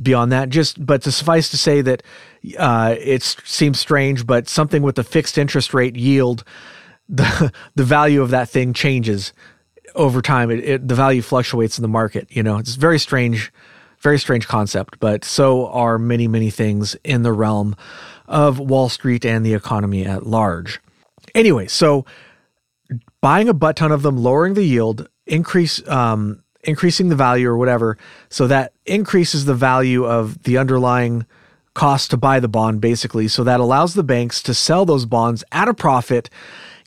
beyond that. But to suffice to say that it seems strange, but something with a fixed interest rate yield, the value of that thing changes over time. The value fluctuates in the market. You know, it's very strange concept, but so are many, many things in the realm of Wall Street and the economy at large. Anyway, so buying a butt ton of them, lowering the yield, increasing the value or whatever, so that increases the value of the underlying cost to buy the bond, basically. So that allows the banks to sell those bonds at a profit,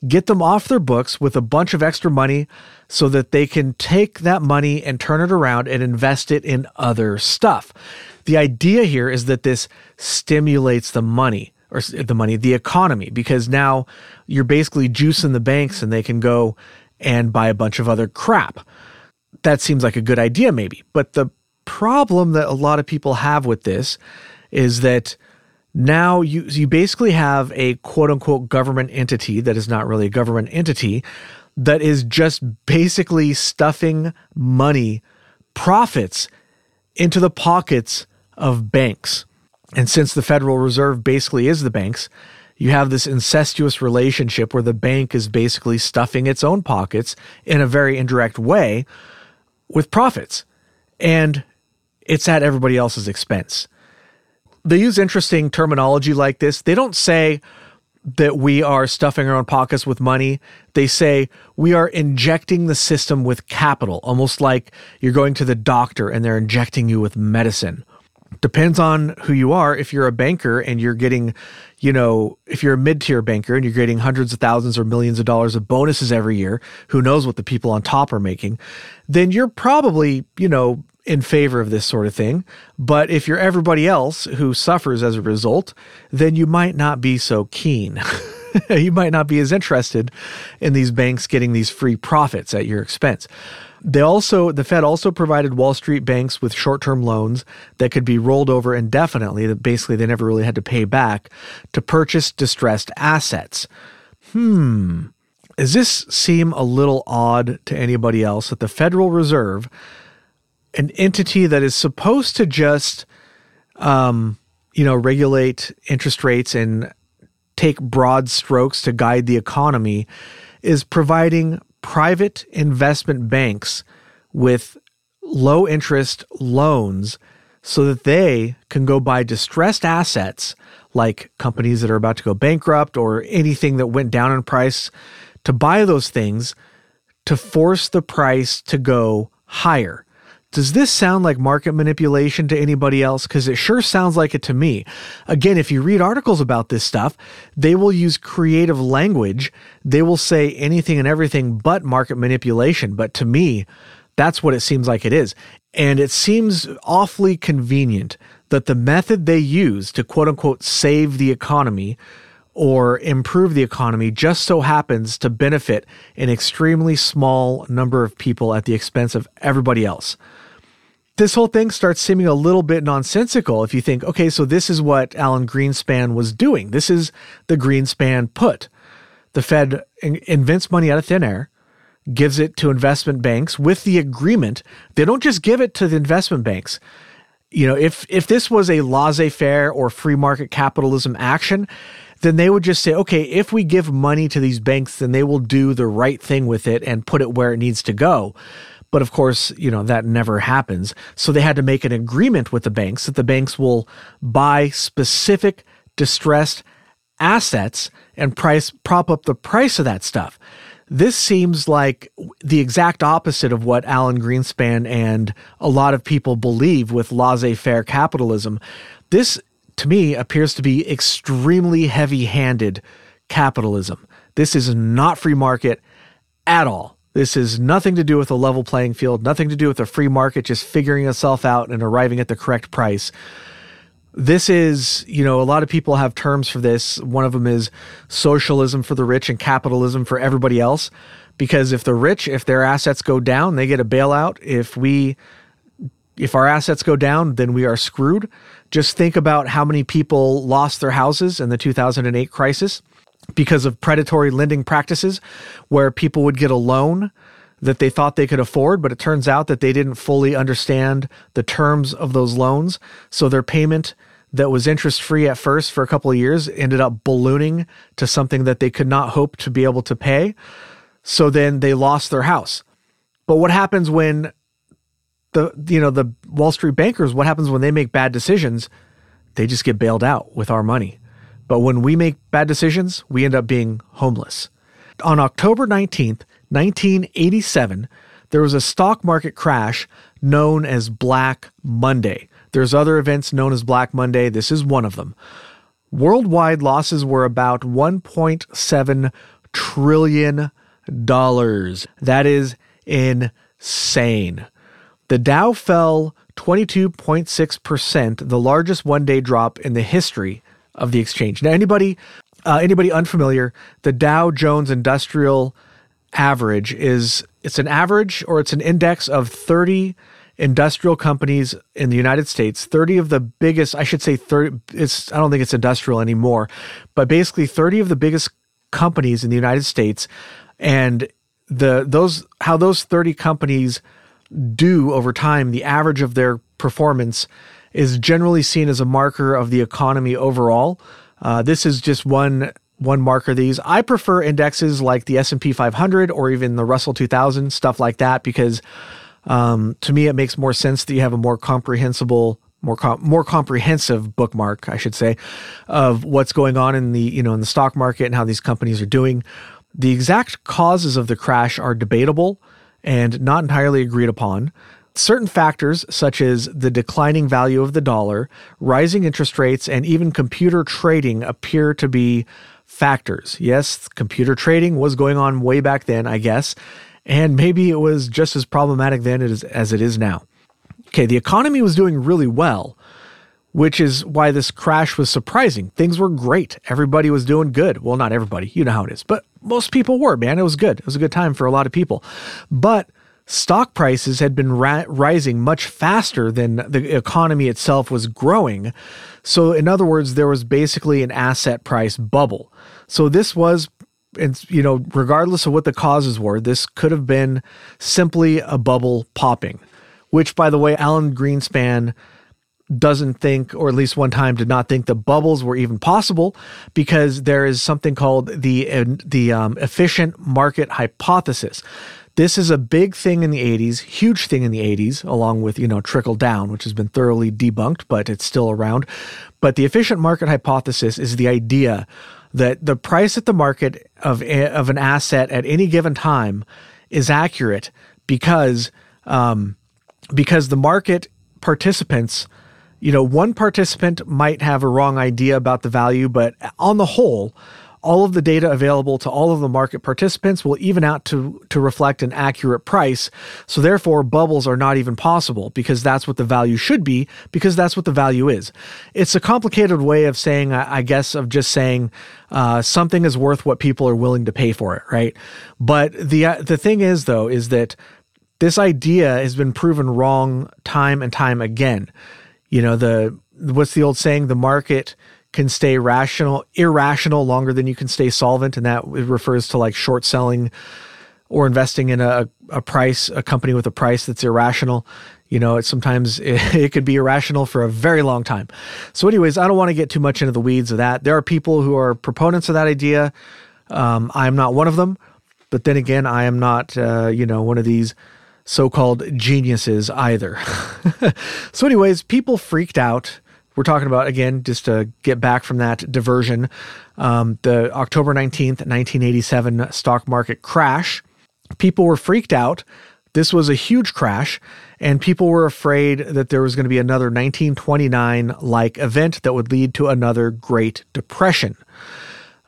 get them off their books with a bunch of extra money so that they can take that money and turn it around and invest it in other stuff. The idea here is that this stimulates the economy, because now you're basically juicing the banks and they can go and buy a bunch of other crap. That seems like a good idea maybe, but the problem that a lot of people have with this is that now you basically have a quote-unquote government entity that is not really a government entity, that is just basically stuffing money, profits, into the pockets of banks. And since the Federal Reserve basically is the banks, you have this incestuous relationship where the bank is basically stuffing its own pockets in a very indirect way with profits. And it's at everybody else's expense. They use interesting terminology like this. They don't say that we are stuffing our own pockets with money. They say we are injecting the system with capital, almost like you're going to the doctor and they're injecting you with medicine. Depends on who you are. If you're a banker and you're getting, you know, if you're a mid-tier banker and you're getting hundreds of thousands or millions of dollars of bonuses every year, who knows what the people on top are making, then you're probably, you know, in favor of this sort of thing. But if you're everybody else who suffers as a result, then you might not be so keen. You might not be as interested in these banks getting these free profits at your expense. The Fed also provided Wall Street banks with short-term loans that could be rolled over indefinitely, that basically they never really had to pay back, to purchase distressed assets. Does this seem a little odd to anybody else that the Federal Reserve, an entity that is supposed to just, regulate interest rates and take broad strokes to guide the economy, is providing private investment banks with low interest loans so that they can go buy distressed assets like companies that are about to go bankrupt or anything that went down in price, to buy those things to force the price to go higher. Does this sound like market manipulation to anybody else? Because it sure sounds like it to me. Again, if you read articles about this stuff, they will use creative language. They will say anything and everything but market manipulation. But to me, that's what it seems like it is. And it seems awfully convenient that the method they use to quote-unquote save the economy or improve the economy just so happens to benefit an extremely small number of people at the expense of everybody else. This whole thing starts seeming a little bit nonsensical if you think, okay, so this is what Alan Greenspan was doing. This is the Greenspan Put. The Fed invents money out of thin air, gives it to investment banks with the agreement. They don't just give it to the investment banks. If this was a laissez-faire or free market capitalism action, then they would just say, okay, if we give money to these banks, then they will do the right thing with it and put it where it needs to go. But of course, that never happens. So they had to make an agreement with the banks that the banks will buy specific distressed assets and prop up the price of that stuff. This seems like the exact opposite of what Alan Greenspan and a lot of people believe with laissez-faire capitalism. This, to me, appears to be extremely heavy-handed capitalism. This is not free market at all. This is nothing to do with a level playing field, nothing to do with a free market just figuring itself out and arriving at the correct price. This is, a lot of people have terms for this. One of them is socialism for the rich and capitalism for everybody else. Because if the rich, if their assets go down, they get a bailout. If our assets go down, then we are screwed. Just think about how many people lost their houses in the 2008 crisis because of predatory lending practices where people would get a loan that they thought they could afford, but it turns out that they didn't fully understand the terms of those loans. So their payment that was interest-free at first for a couple of years ended up ballooning to something that they could not hope to be able to pay. So then they lost their house. But what happens when the Wall Street bankers, what happens when they make bad decisions? They just get bailed out with our money. But when we make bad decisions, we end up being homeless. On October 19th, 1987, there was a stock market crash known as Black Monday. There's other events known as Black Monday. This is one of them. Worldwide losses were about $1.7 trillion. That is insane. The Dow fell 22.6%, the largest one-day drop in the history of the exchange. Now, anybody unfamiliar, the Dow Jones Industrial Average it's an average, or it's an index of 30 industrial companies in the United States, 30 of the biggest, I should say 30, I don't think it's industrial anymore, but basically 30 of the biggest companies in the United States, and how those 30 companies do over time, the average of their performance is generally seen as a marker of the economy overall. This is just one marker of these. I prefer indexes like the S&P 500 or even the Russell 2000, stuff like that, because to me it makes more sense that you have a more comprehensible, more comprehensive bookmark, I should say, of what's going on in the in the stock market and how these companies are doing. The exact causes of the crash are debatable and not entirely agreed upon. Certain factors, such as the declining value of the dollar, rising interest rates, and even computer trading appear to be factors. Yes, computer trading was going on way back then, I guess, and maybe it was just as problematic then as it is now. Okay, the economy was doing really well, which is why this crash was surprising. Things were great. Everybody was doing good. Well, not everybody. You know how it is. But most people were, man. It was good. It was a good time for a lot of people. But stock prices had been rising much faster than the economy itself was growing. So in other words, there was basically an asset price bubble. So this was, you know, regardless of what the causes were, this could have been simply a bubble popping, which, by the way, Alan Greenspan doesn't think, or at least one time did not think, the bubbles were even possible, because there is something called the efficient market hypothesis. This is a big thing in the 80s, huge thing in the 80s, along with, you know, trickle down, which has been thoroughly debunked, but it's still around. But the efficient market hypothesis is the idea that the price at the market of an asset at any given time is accurate because the market participants, you know, one participant might have a wrong idea about the value, but on the whole, all of the data available to all of the market participants will even out to reflect an accurate price. So therefore, bubbles are not even possible, because that's what the value should be, because that's what the value is. It's a complicated way of saying, I guess, of just saying something is worth what people are willing to pay for it, right? But the thing is, though, is that this idea has been proven wrong time and time again. You know, what's the old saying? The market can stay irrational longer than you can stay solvent, and that refers to like short selling or investing in a company with a price that's irrational. You know, sometimes it could be irrational for a very long time. So anyways, I don't want to get too much into the weeds of that. There are people who are proponents of that idea. I'm not one of them, but then again, I am not, you know, one of these so-called geniuses either. So anyways, people freaked out. We're talking about, again, just to get back from that diversion, the October 19th, 1987 stock market crash. People were freaked out. This was a huge crash, and people were afraid that there was going to be another 1929-like event that would lead to another Great Depression.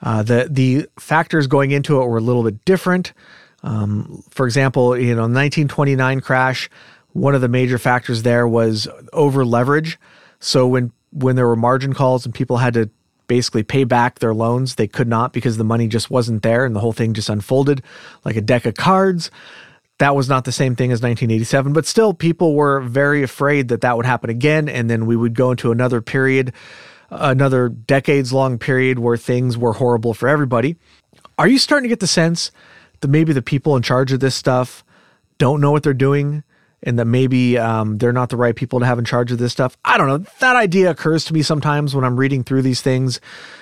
The factors going into it were a little bit different. For example, you know, 1929 crash, one of the major factors there was over-leverage. So when there were margin calls and people had to basically pay back their loans, they could not, because the money just wasn't there, and the whole thing just unfolded like a deck of cards. That was not the same thing as 1987, but still people were very afraid that that would happen again, and then we would go into another period, another decades-long period where things were horrible for everybody. Are you starting to get the sense that maybe the people in charge of this stuff don't know what they're doing? And that maybe they're not the right people to have in charge of this stuff? I don't know. That idea occurs to me sometimes when I'm reading through these things,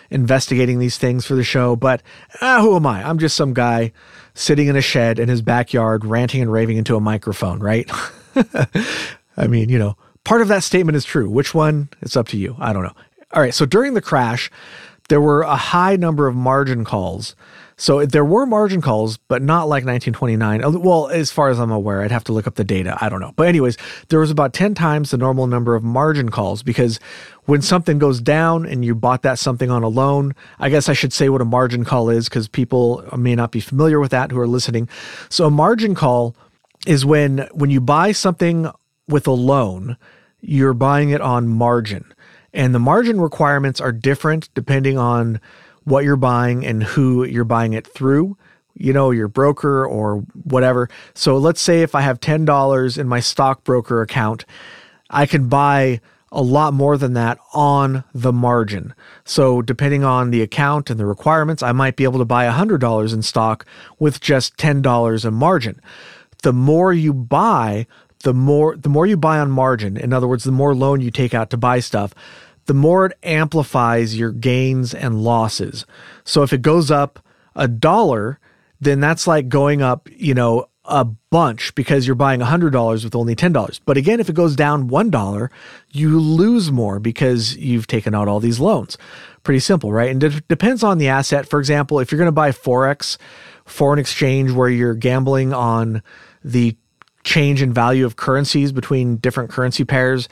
investigating these things for the show. But who am I? I'm just some guy sitting in a shed in his backyard, ranting and raving into a microphone, right? I mean, you know, part of that statement is true. Which one? It's up to you. I don't know. All right. So during the crash, there were a high number of margin calls. So there were margin calls, but not like 1929. Well, as far as I'm aware, I'd have to look up the data. I don't know. But anyways, there was about 10 times the normal number of margin calls, because when something goes down and you bought that something on a loan, I guess I should say what a margin call is, because people may not be familiar with that who are listening. So a margin call is when you buy something with a loan, you're buying it on margin. And the margin requirements are different depending on what you're buying and who you're buying it through, you know, your broker or whatever. So let's say if I have $10 in my stockbroker account, I can buy a lot more than that on the margin. So depending on the account and the requirements, I might be able to buy $100 in stock with just $10 in margin. The more you buy, the more you buy on margin, in other words, the more loan you take out to buy stuff, the more it amplifies your gains and losses. So if it goes up $1, then that's like going up, you know, a bunch, because you're buying $100 with only $10. But again, if it goes down $1, you lose more because you've taken out all these loans. Pretty simple, right? And it depends on the asset. For example, if you're going to buy Forex, foreign exchange, where you're gambling on the change in value of currencies between different currency pairs,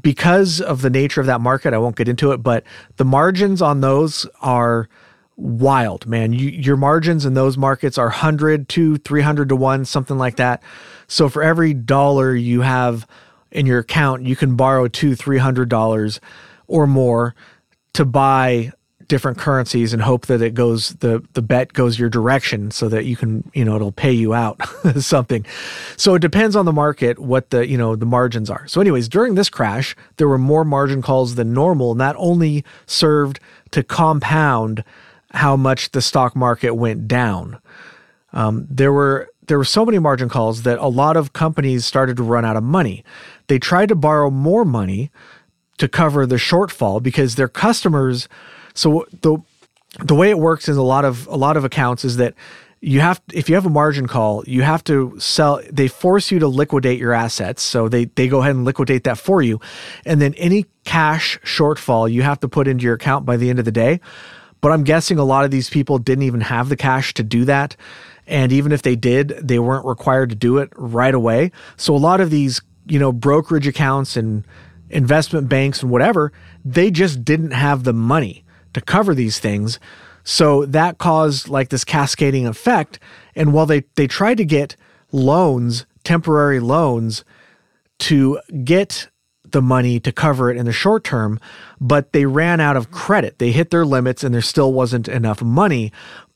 because of the nature of that market, I won't get into it, but the margins on those are wild, man. Your margins in those markets are 100 to 300 to 1, something like that. So for every dollar you have in your account, you can borrow $200, $300 or more to buy different currencies and hope that it goes, the bet goes your direction so that you can, you know, it'll pay you out something. So it depends on the market, what the, you know, the margins are. So anyways, during this crash, there were more margin calls than normal, and that only served to compound how much the stock market went down. There were so many margin calls that a lot of companies started to run out of money. They tried to borrow more money to cover the shortfall because their customers. So the way it works is a lot of accounts is that if you have a margin call, you have to sell. They force you to liquidate your assets, so they go ahead and liquidate that for you, and then any cash shortfall you have to put into your account by the end of the day. But I'm guessing a lot of these people didn't even have the cash to do that, and even if they did, they weren't required to do it right away. So a lot of these, you know, brokerage accounts and investment banks and whatever, they just didn't have the money to cover these things. So that caused like this cascading effect. And while they tried to get loans, temporary loans, to get the money to cover it in the short term, but they ran out of credit. They hit their limits and there still wasn't enough money.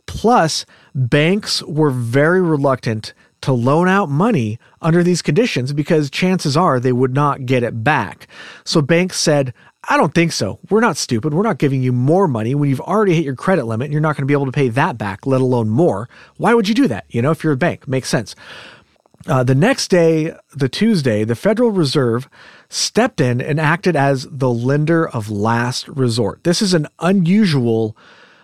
Plus, banks were very reluctant to loan out money under these conditions because chances are they would not get it back. So banks said, I don't think so. We're not stupid. We're not giving you more money when you've already hit your credit limit and you're not going to be able to pay that back, let alone more. Why would you do that? You know, if you're a bank, makes sense. The next day, the Tuesday, the Federal Reserve stepped in and acted as the lender of last resort. This is an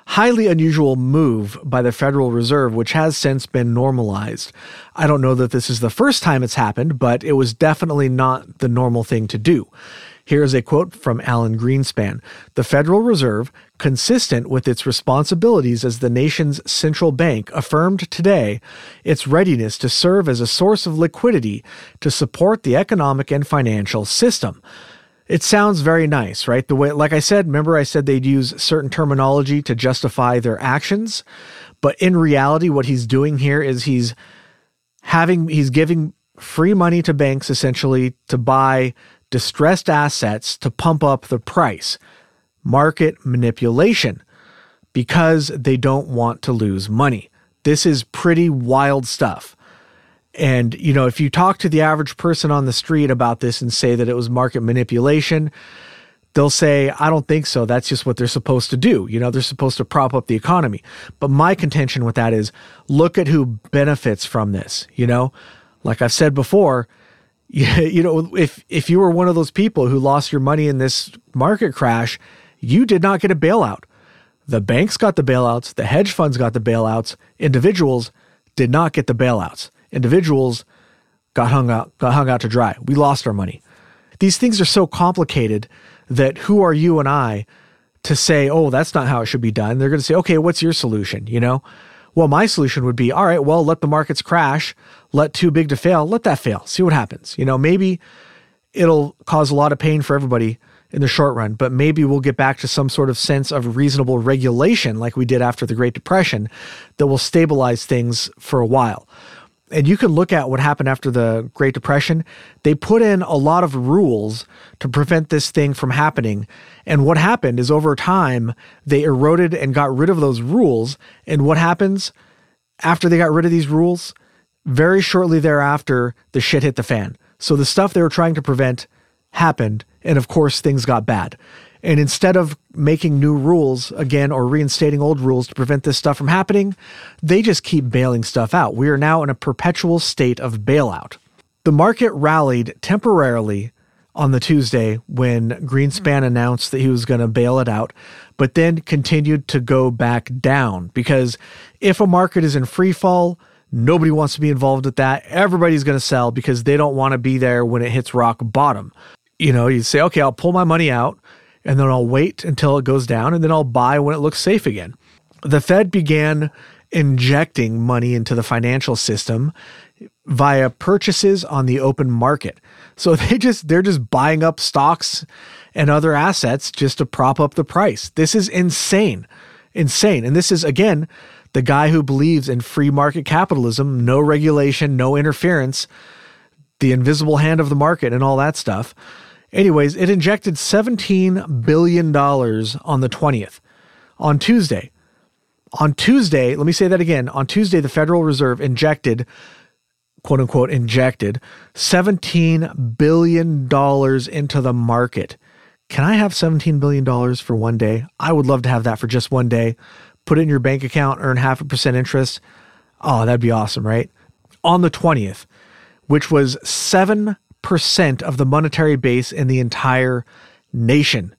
highly unusual move by the Federal Reserve, which has since been normalized. I don't know that this is the first time it's happened, but it was definitely not the normal thing to do. Here's a quote from Alan Greenspan. The Federal Reserve, consistent with its responsibilities as the nation's central bank, affirmed today its readiness to serve as a source of liquidity to support the economic and financial system. It sounds very nice, right? The way, like I said, remember I said they'd use certain terminology to justify their actions, but in reality, what he's doing here is he's giving free money to banks essentially to buy distressed assets to pump up the price. Market manipulation, because they don't want to lose money. This is pretty wild stuff. And, you know, if you talk to the average person on the street about this and say that it was market manipulation, they'll say, I don't think so. That's just what they're supposed to do. You know, they're supposed to prop up the economy. But my contention with that is, look at who benefits from this. You know, like I've said before, you know, if you were one of those people who lost your money in this market crash, you did not get a bailout. The banks got the bailouts. The hedge funds got the bailouts. Individuals did not get the bailouts. Individuals got hung out to dry. We lost our money. These things are so complicated that who are you and I to say, oh, that's not how it should be done. They're going to say, okay, what's your solution? You know, well, my solution would be, all right, well, let the markets crash, let too big to fail, let that fail, see what happens. You know, maybe it'll cause a lot of pain for everybody in the short run, but maybe we'll get back to some sort of sense of reasonable regulation like we did after the Great Depression that will stabilize things for a while. And you can look at what happened after the Great Depression. They put in a lot of rules to prevent this thing from happening. And what happened is over time, they eroded and got rid of those rules. And what happens after they got rid of these rules? Very shortly thereafter, the shit hit the fan. So the stuff they were trying to prevent happened. And of course, things got bad. And instead of making new rules again or reinstating old rules to prevent this stuff from happening, they just keep bailing stuff out. We are now in a perpetual state of bailout. The market rallied temporarily on the Tuesday when Greenspan announced that he was going to bail it out, but then continued to go back down because if a market is in free fall, nobody wants to be involved with that. Everybody's going to sell because they don't want to be there when it hits rock bottom. You know, you say, okay, I'll pull my money out, and then I'll wait until it goes down, and then I'll buy when it looks safe again. The Fed began injecting money into the financial system via purchases on the open market. So they're just buying up stocks and other assets just to prop up the price. This is insane. Insane. And this is, again, the guy who believes in free market capitalism, no regulation, no interference, the invisible hand of the market and all that stuff. Anyways, it injected $17 billion on the 20th. on Tuesday. On Tuesday, let me say that again. On Tuesday, the Federal Reserve injected, quote unquote, injected $17 billion into the market. Can I have $17 billion for one day? I would love to have that for just one day. Put it in your bank account, earn 0.5% interest. Oh, that'd be awesome, right? On the 20th, which was 7% of the monetary base in the entire nation.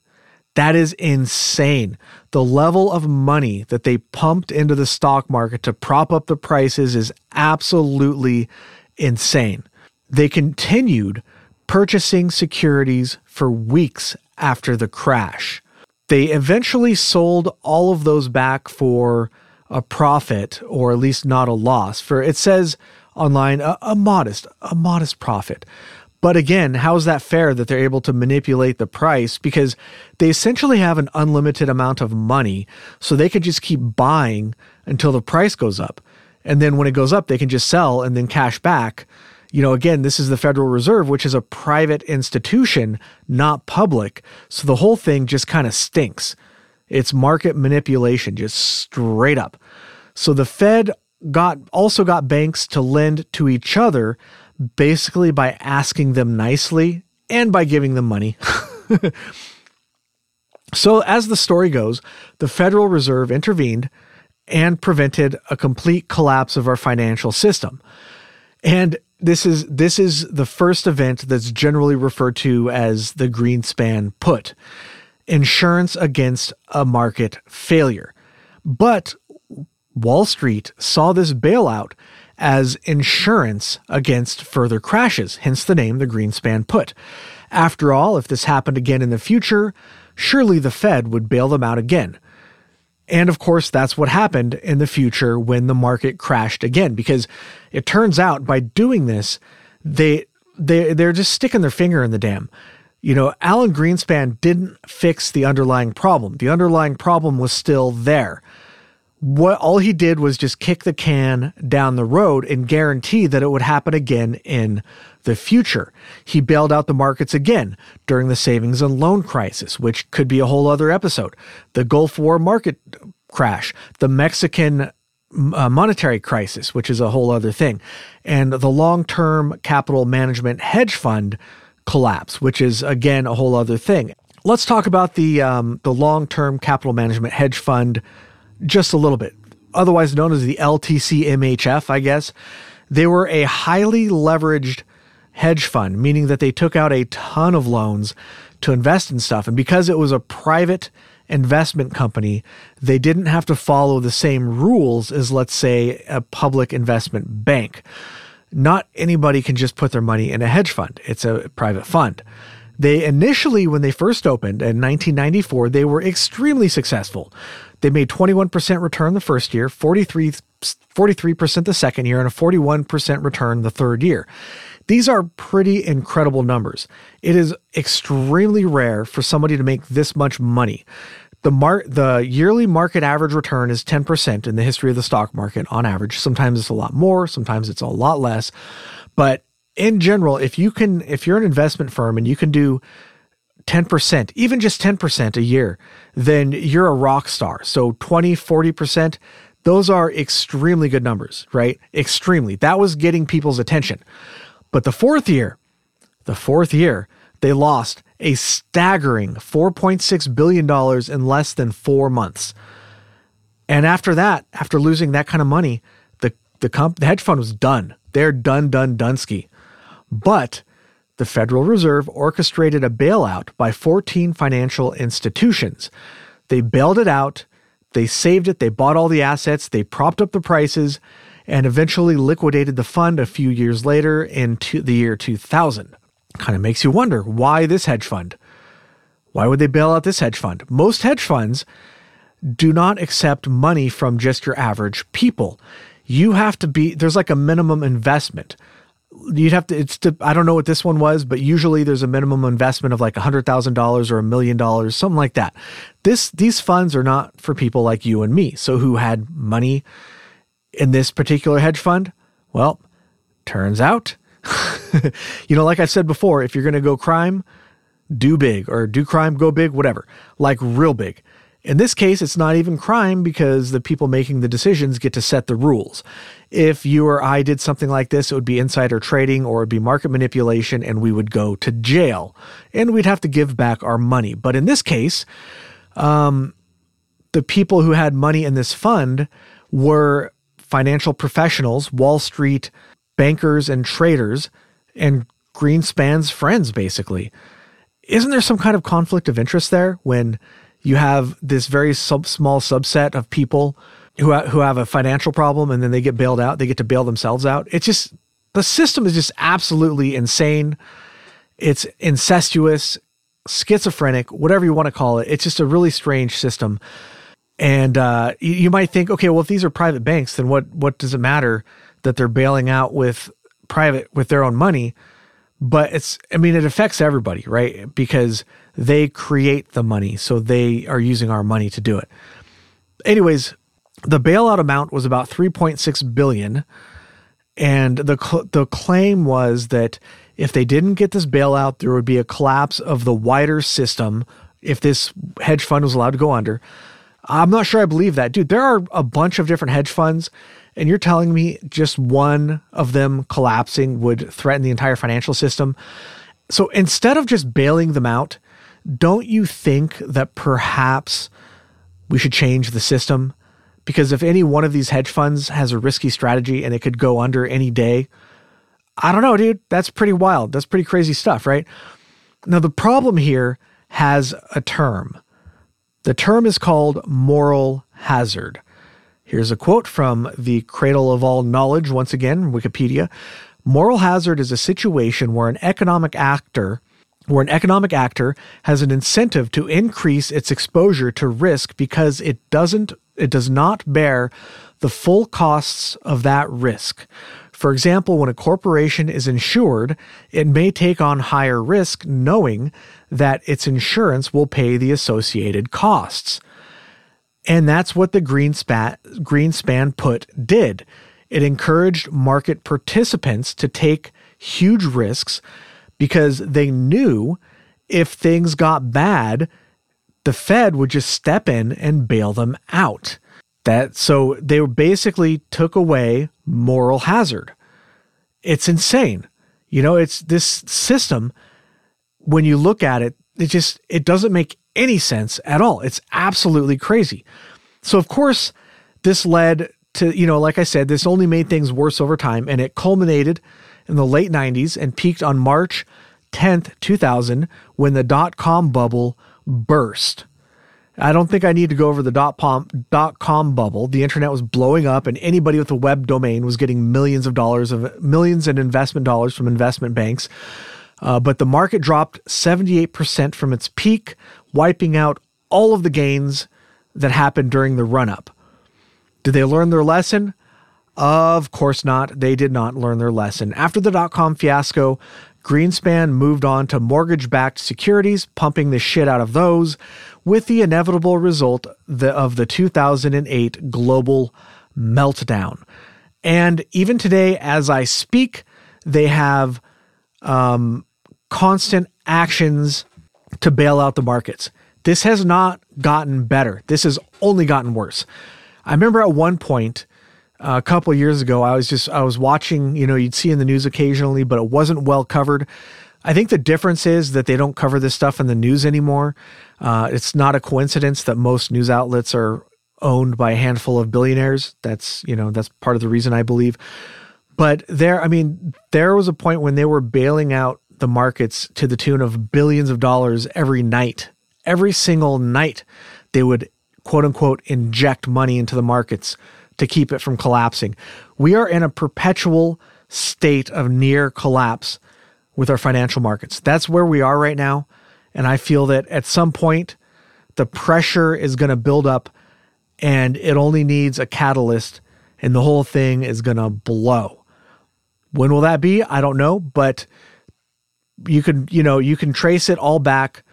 That is insane. The level of money that they pumped into the stock market to prop up the prices is absolutely insane. They continued purchasing securities for weeks after the crash. They eventually sold all of those back for a profit, or at least not a loss. For it says online, a modest profit. But again, how is that fair that they're able to manipulate the price? Because they essentially have an unlimited amount of money, so they could just keep buying until the price goes up. And then when it goes up, they can just sell and then cash back. You know, again, this is the Federal Reserve, which is a private institution, not public. So the whole thing just kind of stinks. It's market manipulation, just straight up. So the Fed also got banks to lend to each other, basically by asking them nicely and by giving them money. So as the story goes, the Federal Reserve intervened and prevented a complete collapse of our financial system. And this is the first event that's generally referred to as the Greenspan Put, insurance against a market failure. But Wall Street saw this bailout as insurance against further crashes, hence the name, the Greenspan Put. After all, if this happened again in the future, surely the Fed would bail them out again. And of course, that's what happened in the future when the market crashed again, because it turns out by doing this, they're just sticking their finger in the dam. You know, Alan Greenspan didn't fix the underlying problem. The underlying problem was still there. All he did was just kick the can down the road and guarantee that it would happen again in the future. He bailed out the markets again during the savings and loan crisis, which could be a whole other episode. The Gulf War market crash, the Mexican monetary crisis, which is a whole other thing, and the Long-Term Capital Management hedge fund collapse, which is, again, a whole other thing. Let's talk about the Long-Term Capital Management hedge fund just a little bit, otherwise known as the LTCMHF, I guess. They were a highly leveraged hedge fund, meaning that they took out a ton of loans to invest in stuff. And because it was a private investment company, they didn't have to follow the same rules as, let's say, a public investment bank. Not anybody can just put their money in a hedge fund. It's a private fund. They initially, when they first opened in 1994, they were extremely successful. They made 21% return the first year, 43% the second year, and a 41% return the third year. These are pretty incredible numbers. It is extremely rare for somebody to make this much money. The yearly market average return is 10% in the history of the stock market on average. Sometimes it's a lot more, sometimes it's a lot less, but in general, if you're an investment firm and you can do 10%, even just 10% a year, then you're a rock star. So 20, 40%, those are extremely good numbers, right? Extremely. That was getting people's attention. But the fourth year, they lost a staggering $4.6 billion in less than 4 months. And after that, after losing that kind of money, the hedge fund was done. They're done-ski. But the Federal Reserve orchestrated a bailout by 14 financial institutions. They bailed it out, they saved it, they bought all the assets, they propped up the prices, and eventually liquidated the fund a few years later into the year 2000. Kind of makes you wonder, why this hedge fund? Why would they bail out this hedge fund? Most hedge funds do not accept money from just your average people. You have to be, there's like a minimum investment. I don't know what this one was, but usually there's a minimum investment of like $100,000 or $1 million, something like that. These funds are not for people like you and me. So who had money in this particular hedge fund? Well, turns out, you know, like I said before, if you're going to go crime, do big, or do crime, go big, whatever, like real big. In this case, it's not even crime because the people making the decisions get to set the rules. If you or I did something like this, it would be insider trading or it would be market manipulation, and we would go to jail. And we'd have to give back our money. But in this case, the people who had money in this fund were financial professionals, Wall Street bankers and traders, and Greenspan's friends, basically. Isn't there some kind of conflict of interest there when you have this very small subset of people who have a financial problem and then they get bailed out, they get to bail themselves out? It's just, the system is just absolutely insane. It's incestuous, schizophrenic, whatever you want to call it. It's just a really strange system. And you might think, okay, well, if these are private banks, then what does it matter that they're bailing out with their own money? But it affects everybody, right? Because they create the money, so they are using our money to do it. Anyways, the bailout amount was about $3.6 billion, and the claim was that if they didn't get this bailout, there would be a collapse of the wider system if this hedge fund was allowed to go under. I'm not sure I believe that. Dude, there are a bunch of different hedge funds, and you're telling me just one of them collapsing would threaten the entire financial system? So instead of just bailing them out, don't you think that perhaps we should change the system? Because if any one of these hedge funds has a risky strategy and it could go under any day, I don't know, dude. That's pretty wild. That's pretty crazy stuff, right? Now, the problem here has a term. The term is called moral hazard. Here's a quote from the cradle of all knowledge, once again, Wikipedia. Moral hazard is a situation where an economic actor has an incentive to increase its exposure to risk because it does not bear the full costs of that risk. For example, when a corporation is insured, it may take on higher risk knowing that its insurance will pay the associated costs. And that's what the Greenspan Put did. It encouraged market participants to take huge risks because they knew if things got bad, the Fed would just step in and bail them out. So they basically took away moral hazard. It's insane. You know, it's this system, when you look at it, it doesn't make any sense at all. It's absolutely crazy. So of course, this led to, like I said, this only made things worse over time, and it culminated in the late 90s and peaked on March 10th, 2000, when the dot-com bubble burst. I don't think I need to go over the dot-com bubble. The internet was blowing up, and anybody with a web domain was getting millions in investment dollars from investment banks. But the market dropped 78% from its peak, wiping out all of the gains that happened during the run-up. Did they learn their lesson? Of course not. They did not learn their lesson. After the dot-com fiasco, Greenspan moved on to mortgage-backed securities, pumping the shit out of those, with the inevitable result of the 2008 global meltdown. And even today, as I speak, they have constant actions to bail out the markets. This has not gotten better. This has only gotten worse. I remember at one point a couple of years ago, I was watching, you'd see in the news occasionally, but it wasn't well covered. I think the difference is that they don't cover this stuff in the news anymore. It's not a coincidence that most news outlets are owned by a handful of billionaires. That's part of the reason, I believe. But there was a point when they were bailing out the markets to the tune of billions of dollars every night. Every single night, they would, quote unquote, inject money into the markets to keep it from collapsing. We are in a perpetual state of near collapse with our financial markets. That's where we are right now. And I feel that at some point, the pressure is going to build up, and it only needs a catalyst, and the whole thing is going to blow. When will that be? I don't know, but you can trace it all back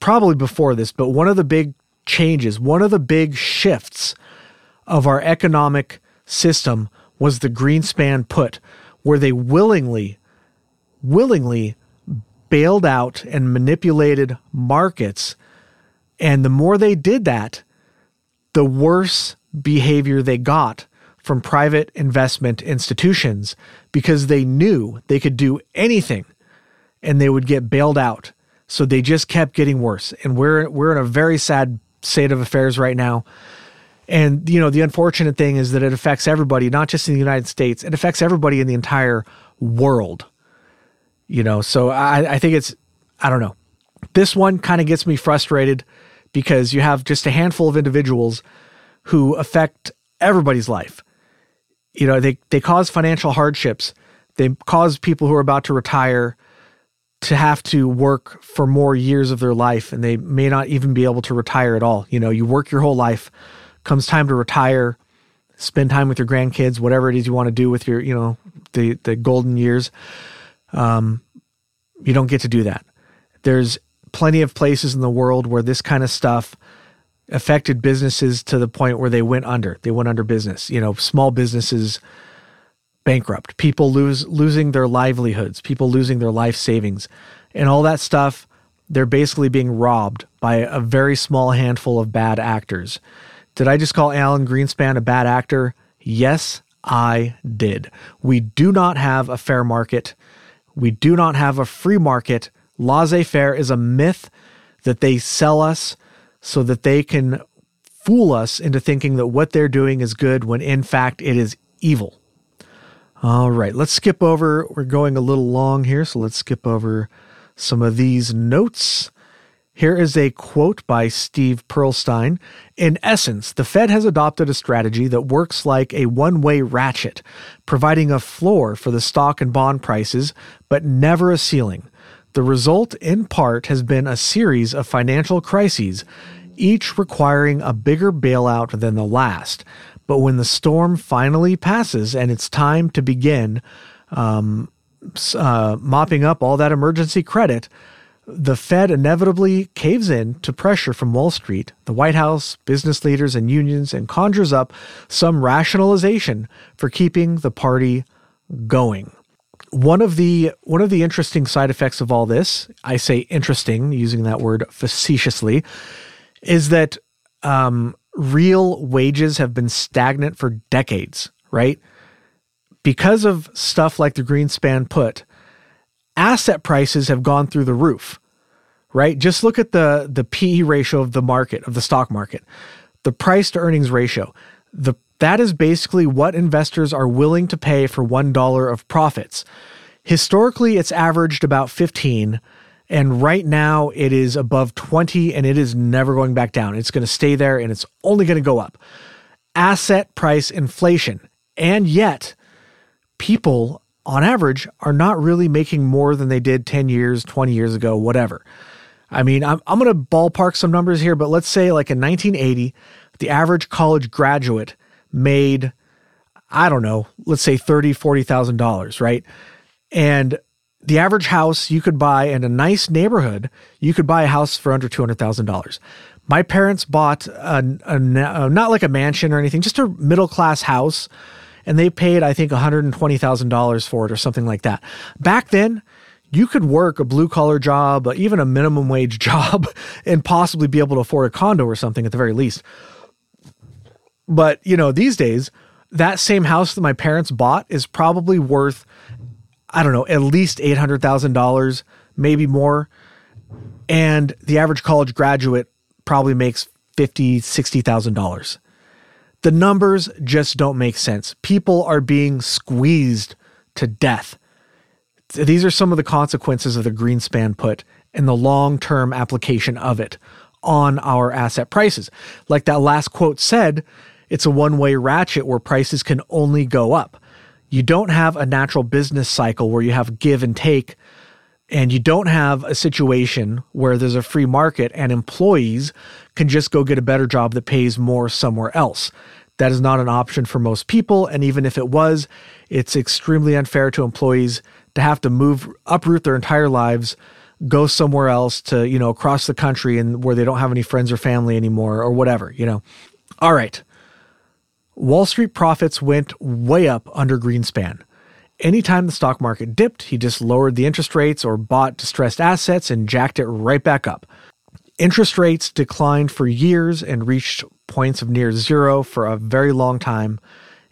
probably before this, but one of the big changes, one of the big shifts of our economic system was the Greenspan Put, where they willingly bailed out and manipulated markets And the more they did that, the worse behavior they got from private investment institutions, because they knew they could do anything and they would get bailed out. So they just kept getting worse. And we're in a very sad state of affairs right now. And, you know, the unfortunate thing is that it affects everybody, not just in the United States. It affects everybody in the entire world. You know, so I think it's, I don't know. This one kind of gets me frustrated because you have just a handful of individuals who affect everybody's life. You know, they cause financial hardships. They cause people who are about to retire to have to work for more years of their life, and they may not even be able to retire at all. You know, you work your whole life. Comes time to retire, spend time with your grandkids, whatever it is you want to do with your, you know, the golden years. You don't get to do that. There's plenty of places in the world where this kind of stuff affected businesses to the point where they went under. They went under business. You know, small businesses bankrupt, people losing their livelihoods, people losing their life savings, and all that stuff. They're basically being robbed by a very small handful of bad actors. Did I just call Alan Greenspan a bad actor? Yes, I did. We do not have a fair market. We do not have a free market. Laissez-faire is a myth that they sell us so that they can fool us into thinking that what they're doing is good when in fact it is evil. All right, let's skip over. We're going a little long here, so let's skip over some of these notes. Here is a quote by Steve Perlstein. In essence, the Fed has adopted a strategy that works like a one-way ratchet, providing a floor for the stock and bond prices, but never a ceiling. The result, in part, has been a series of financial crises, each requiring a bigger bailout than the last. But when the storm finally passes and it's time to begin mopping up all that emergency credit, the Fed inevitably caves in to pressure from Wall Street, the White House, business leaders, and unions, and conjures up some rationalization for keeping the party going. One of the interesting side effects of all this, I say interesting, using that word facetiously, is that real wages have been stagnant for decades, right? Because of stuff like the Greenspan Put, asset prices have gone through the roof, right? Just look at the P-E ratio of the market, of the stock market, the price to earnings ratio. That is basically what investors are willing to pay for $1 of profits. Historically, it's averaged about 15, and right now it is above 20, and it is never going back down. It's going to stay there, and it's only going to go up. Asset price inflation, and yet people on average, are not really making more than they did 10 years, 20 years ago, whatever. I mean, I'm going to ballpark some numbers here, but let's say like in 1980, the average college graduate made, I don't know, let's say $30,000, $40,000, right? And the average house you could buy in a nice neighborhood, you could buy a house for under $200,000. My parents bought not like a mansion or anything, just a middle-class house. And they paid, I think, $120,000 for it or something like that. Back then, you could work a blue-collar job, even a minimum wage job, and possibly be able to afford a condo or something at the very least. But, you know, these days, that same house that my parents bought is probably worth, I don't know, at least $800,000, maybe more. And the average college graduate probably makes $50,000, $60,000. The numbers just don't make sense. People are being squeezed to death. These are some of the consequences of the Greenspan Put and the long-term application of it on our asset prices. Like that last quote said, it's a one-way ratchet where prices can only go up. You don't have a natural business cycle where you have give and take, and you don't have a situation where there's a free market and employees can just go get a better job that pays more somewhere else. That is not an option for most people. And even if it was, it's extremely unfair to employees to have to uproot their entire lives, go somewhere else to, you know, across the country and where they don't have any friends or family anymore or whatever, you know. All right. Wall Street profits went way up under Greenspan. Anytime the stock market dipped, he just lowered the interest rates or bought distressed assets and jacked it right back up. Interest rates declined for years and reached points of near zero for a very long time.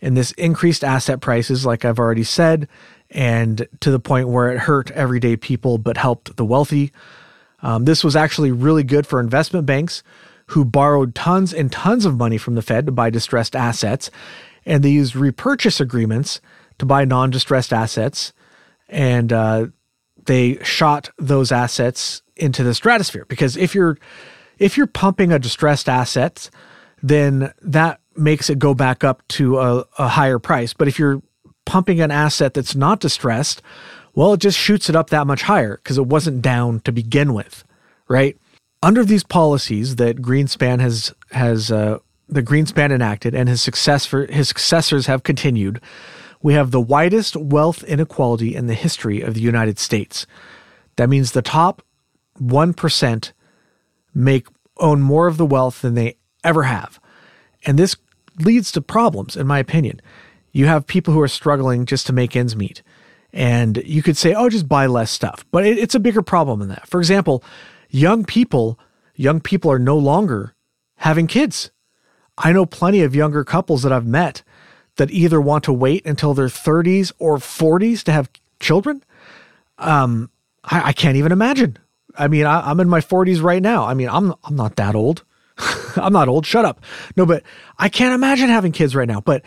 And this increased asset prices, like I've already said, and to the point where it hurt everyday people but helped the wealthy. This was actually really good for investment banks who borrowed tons and tons of money from the Fed to buy distressed assets. And they used repurchase agreements to buy non-distressed assets. And they shot those assets into the stratosphere. Because if you're pumping a distressed asset, then that makes it go back up to a higher price. But if you're pumping an asset that's not distressed, well, it just shoots it up that much higher because it wasn't down to begin with, right? Under these policies that Greenspan Greenspan enacted and his successors have continued, we have the widest wealth inequality in the history of the United States. That means the top 1% own more of the wealth than they ever have. And this leads to problems, in my opinion. You have people who are struggling just to make ends meet. And you could say, oh, just buy less stuff. But it's a bigger problem than that. For example, young people are no longer having kids. I know plenty of younger couples that I've met that either want to wait until their 30s or 40s to have children. I can't even imagine. I mean, I'm in my 40s right now. I mean, I'm not that old. I'm not old. Shut up. No, but I can't imagine having kids right now. But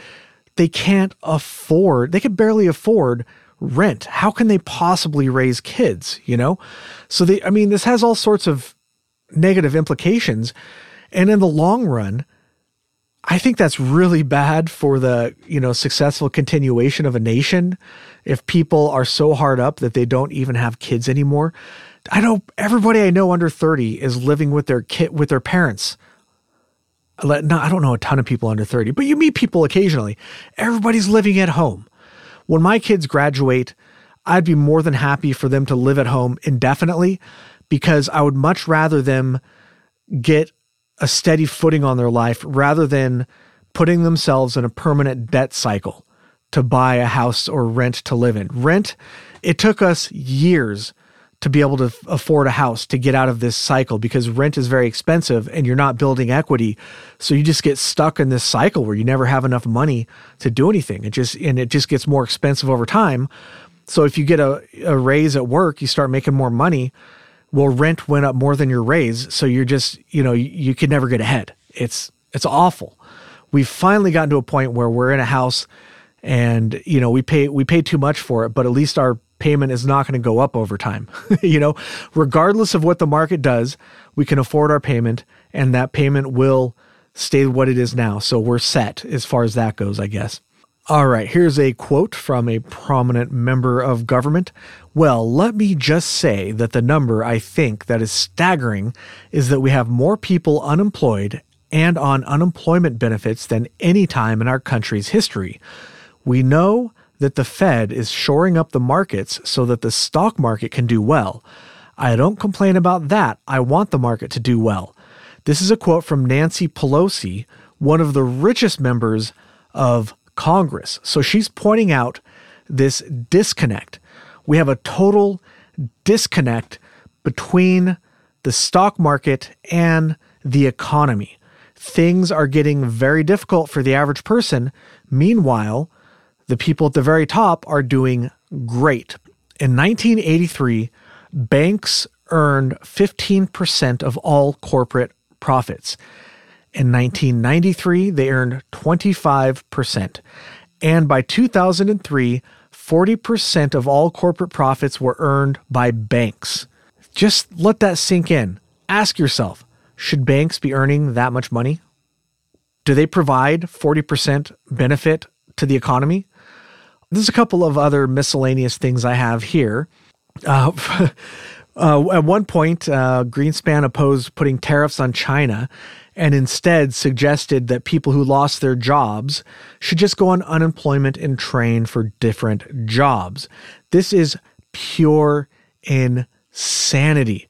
they can't afford. They can barely afford rent. How can they possibly raise kids? You know, so this has all sorts of negative implications, and in the long run, I think that's really bad for the, successful continuation of a nation if people are so hard up that they don't even have kids anymore. I know everybody I know under 30 is living with their parents. I don't know a ton of people under 30, but you meet people occasionally. Everybody's living at home. When my kids graduate, I'd be more than happy for them to live at home indefinitely because I would much rather them get a steady footing on their life rather than putting themselves in a permanent debt cycle to buy a house or rent to live in. Rent, it took us years to be able to afford a house to get out of this cycle because rent is very expensive and you're not building equity. So you just get stuck in this cycle where you never have enough money to do anything. It just gets more expensive over time. So if you get a raise at work, you start making more money. Well, rent went up more than your raise. So you're just, you could never get ahead. It's awful. We've finally gotten to a point where we're in a house and, we pay too much for it, but at least our payment is not going to go up over time. Regardless of what the market does, we can afford our payment and that payment will stay what it is now. So we're set as far as that goes, I guess. All right, here's a quote from a prominent member of government. Well, let me just say that the number I think that is staggering is that we have more people unemployed and on unemployment benefits than any time in our country's history. We know that the Fed is shoring up the markets so that the stock market can do well. I don't complain about that. I want the market to do well. This is a quote from Nancy Pelosi, one of the richest members of Congress. So she's pointing out this disconnect. We have a total disconnect between the stock market and the economy. Things are getting very difficult for the average person. Meanwhile, the people at the very top are doing great. In 1983, banks earned 15% of all corporate profits. In 1993, they earned 25%. And by 2003, 40% of all corporate profits were earned by banks. Just let that sink in. Ask yourself, should banks be earning that much money? Do they provide 40% benefit to the economy? There's a couple of other miscellaneous things I have here. At one point, Greenspan opposed putting tariffs on China and instead suggested that people who lost their jobs should just go on unemployment and train for different jobs. This is pure insanity.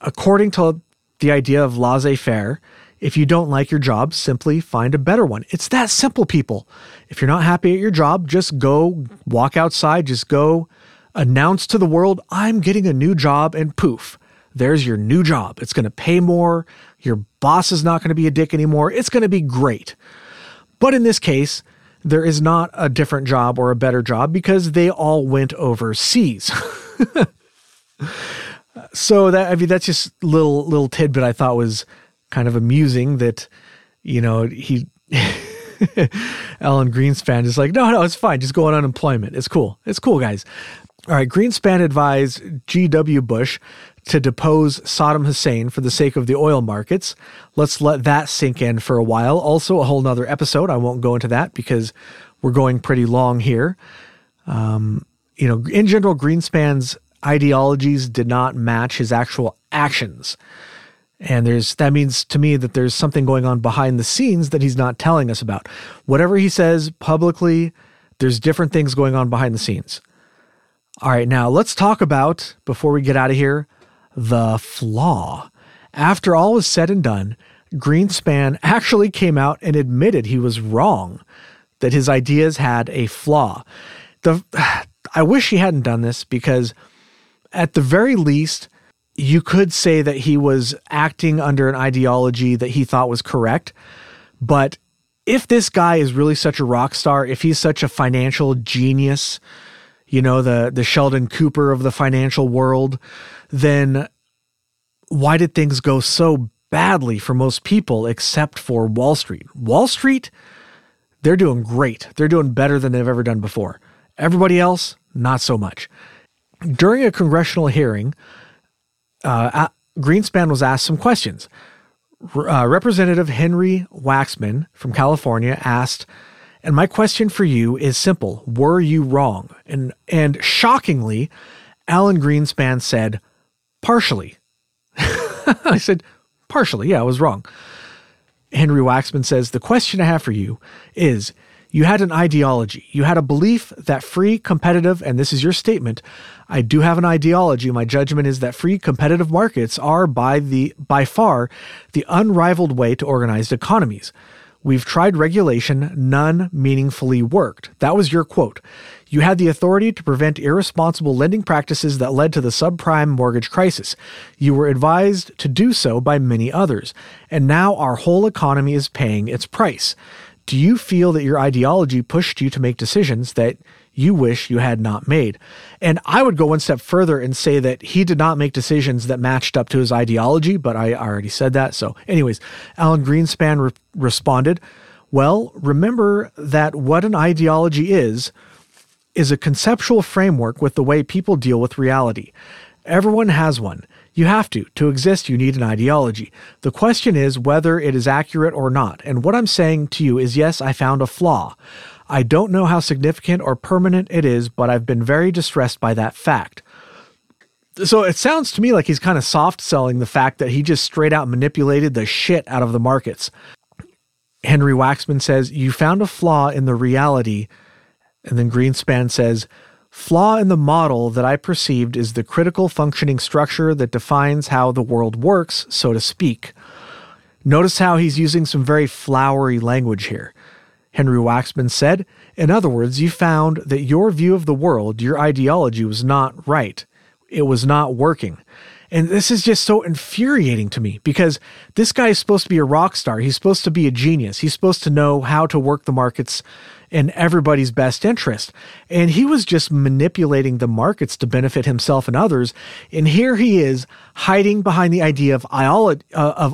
According to the idea of laissez-faire, if you don't like your job, simply find a better one. It's that simple, people. If you're not happy at your job, just go walk outside, just go announce to the world, I'm getting a new job, and poof, there's your new job. It's going to pay more. Your boss is not going to be a dick anymore. It's going to be great. But in this case, there is not a different job or a better job because they all went overseas. So that, I mean, that's just little tidbit I thought was kind of amusing that, you know, he, Alan Greenspan is like, no, it's fine. Just go on unemployment. It's cool. It's cool, guys. All right. Greenspan advised G.W. Bush to depose Saddam Hussein for the sake of the oil markets. Let's let that sink in for a while. Also a whole nother episode. I won't go into that because we're going pretty long here. You know, in general, Greenspan's ideologies did not match his actual actions. And that means to me that there's something going on behind the scenes that he's not telling us about. Whatever he says publicly, there's different things going on behind the scenes. All right, now let's talk about, before we get out of here, the flaw. After all was said and done, Greenspan actually came out and admitted he was wrong, that his ideas had a flaw. I wish he hadn't done this because at the very least, you could say that he was acting under an ideology that he thought was correct. But if this guy is really such a rock star, if he's such a financial genius, you know, the Sheldon Cooper of the financial world, then why did things go so badly for most people except for Wall Street? Wall Street, they're doing great. They're doing better than they've ever done before. Everybody else, not so much. During a congressional hearing, Greenspan was asked some questions. Representative Henry Waxman from California asked, and my question for you is simple. Were you wrong? And shockingly, Alan Greenspan said, partially. I said, partially. Yeah, I was wrong. Henry Waxman says, the question I have for you is, you had an ideology. You had a belief that free, competitive, and this is your statement, I do have an ideology. My judgment is that free, competitive markets are by far the unrivaled way to organized economies. We've tried regulation, none meaningfully worked. That was your quote. You had the authority to prevent irresponsible lending practices that led to the subprime mortgage crisis. You were advised to do so by many others. And now our whole economy is paying its price. Do you feel that your ideology pushed you to make decisions that you wish you had not made? And I would go one step further and say that he did not make decisions that matched up to his ideology, but I already said that. So anyways, Alan Greenspan responded, well, remember that what an ideology is a conceptual framework with the way people deal with reality. Everyone has one. You have to. To exist, you need an ideology. The question is whether it is accurate or not. And what I'm saying to you is, yes, I found a flaw. I don't know how significant or permanent it is, but I've been very distressed by that fact. So it sounds to me like he's kind of soft selling the fact that he just straight out manipulated the shit out of the markets. Henry Waxman says, you found a flaw in the reality. And then Greenspan says, flaw in the model that I perceived is the critical functioning structure that defines how the world works, so to speak. Notice how he's using some very flowery language here. Henry Waxman said, in other words, you found that your view of the world, your ideology was not right. It was not working. And this is just so infuriating to me because this guy is supposed to be a rock star. He's supposed to be a genius. He's supposed to know how to work the markets in everybody's best interest. And he was just manipulating the markets to benefit himself and others. And here he is hiding behind the idea of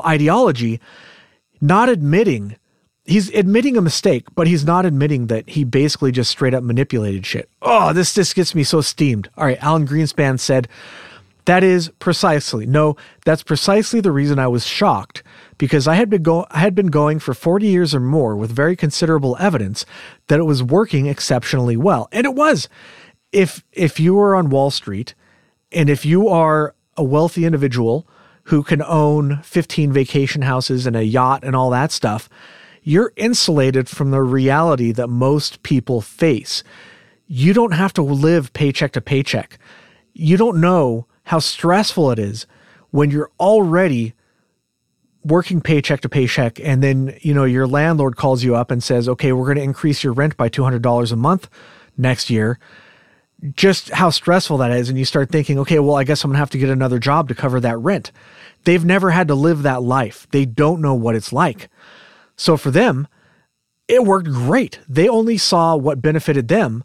ideology, not admitting. He's admitting a mistake, but he's not admitting that he basically just straight up manipulated shit. Oh, this gets me so steamed. All right, Alan Greenspan said, that's precisely the reason I was shocked, because I had been going for 40 years or more with very considerable evidence that it was working exceptionally well. And it was. If you are on Wall Street and if you are a wealthy individual who can own 15 vacation houses and a yacht and all that stuff, you're insulated from the reality that most people face. You don't have to live paycheck to paycheck. You don't know how stressful it is when you're already working paycheck to paycheck and then, you know, your landlord calls you up and says, okay, we're going to increase your rent by $200 a month next year. just how stressful that is. And you start thinking, okay, well, I guess I'm going to have to get another job to cover that rent. They've never had to live that life. They don't know what it's like. So for them, it worked great. They only saw what benefited them,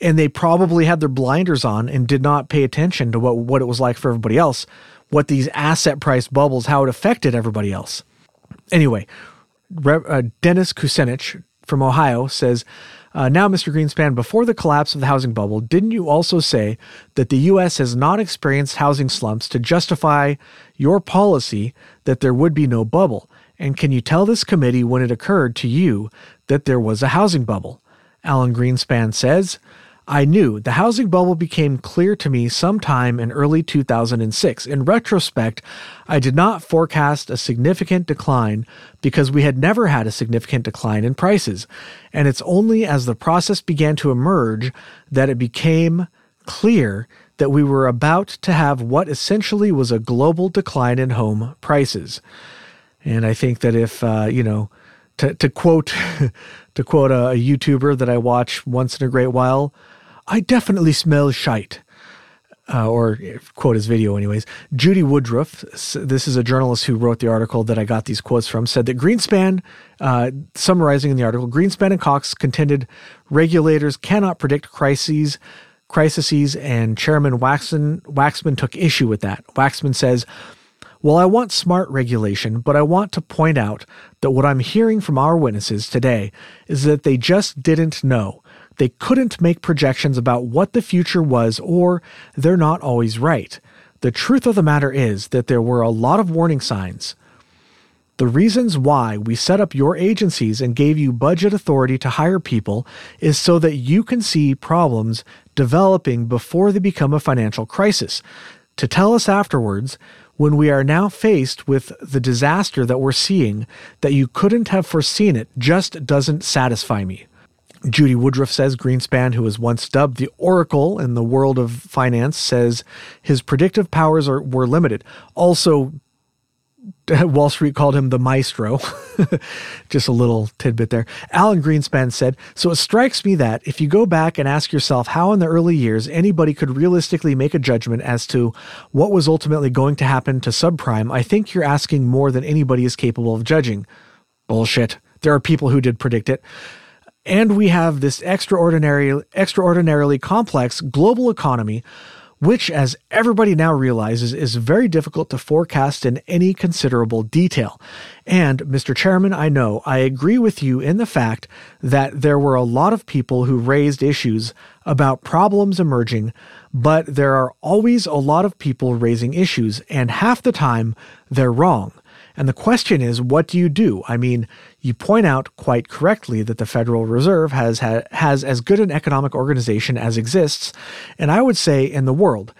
and they probably had their blinders on and did not pay attention to what it was like for everybody else, what these asset price bubbles, how it affected everybody else. Anyway, Dennis Kucinich from Ohio says, now, Mr. Greenspan, before the collapse of the housing bubble, didn't you also say that the U.S. has not experienced housing slumps to justify your policy that there would be no bubble? And can you tell this committee when it occurred to you that there was a housing bubble? Alan Greenspan says, I knew the housing bubble became clear to me sometime in early 2006. In retrospect, I did not forecast a significant decline because we had never had a significant decline in prices. And it's only as the process began to emerge that it became clear that we were about to have what essentially was a global decline in home prices. And I think that if, to quote a YouTuber that I watch once in a great while, I definitely smell shite, or quote his video anyways. Judy Woodruff, this is a journalist who wrote the article that I got these quotes from, said that Greenspan, summarizing in the article, Greenspan and Cox contended regulators cannot predict crises, and Chairman Waxman took issue with that. Waxman says, well, I want smart regulation, but I want to point out that what I'm hearing from our witnesses today is that they just didn't know. They couldn't make projections about what the future was, or they're not always right. The truth of the matter is that there were a lot of warning signs. The reasons why we set up your agencies and gave you budget authority to hire people is so that you can see problems developing before they become a financial crisis, to tell us afterwards, when we are now faced with the disaster that we're seeing, that you couldn't have foreseen it, just doesn't satisfy me. Judy Woodruff says Greenspan, who was once dubbed the Oracle in the world of finance, says his predictive powers were limited. Also, Wall Street called him the maestro. Just a little tidbit there. Alan Greenspan said, so it strikes me that if you go back and ask yourself how in the early years anybody could realistically make a judgment as to what was ultimately going to happen to subprime, I think you're asking more than anybody is capable of judging. Bullshit. There are people who did predict it. And we have this extraordinarily complex global economy, which, as everybody now realizes, is very difficult to forecast in any considerable detail. And, Mr. Chairman, I know I agree with you in the fact that there were a lot of people who raised issues about problems emerging, but there are always a lot of people raising issues, and half the time they're wrong. And the question is, what do you do? I mean, you point out quite correctly that the Federal Reserve has as good an economic organization as exists, and I would say in the world.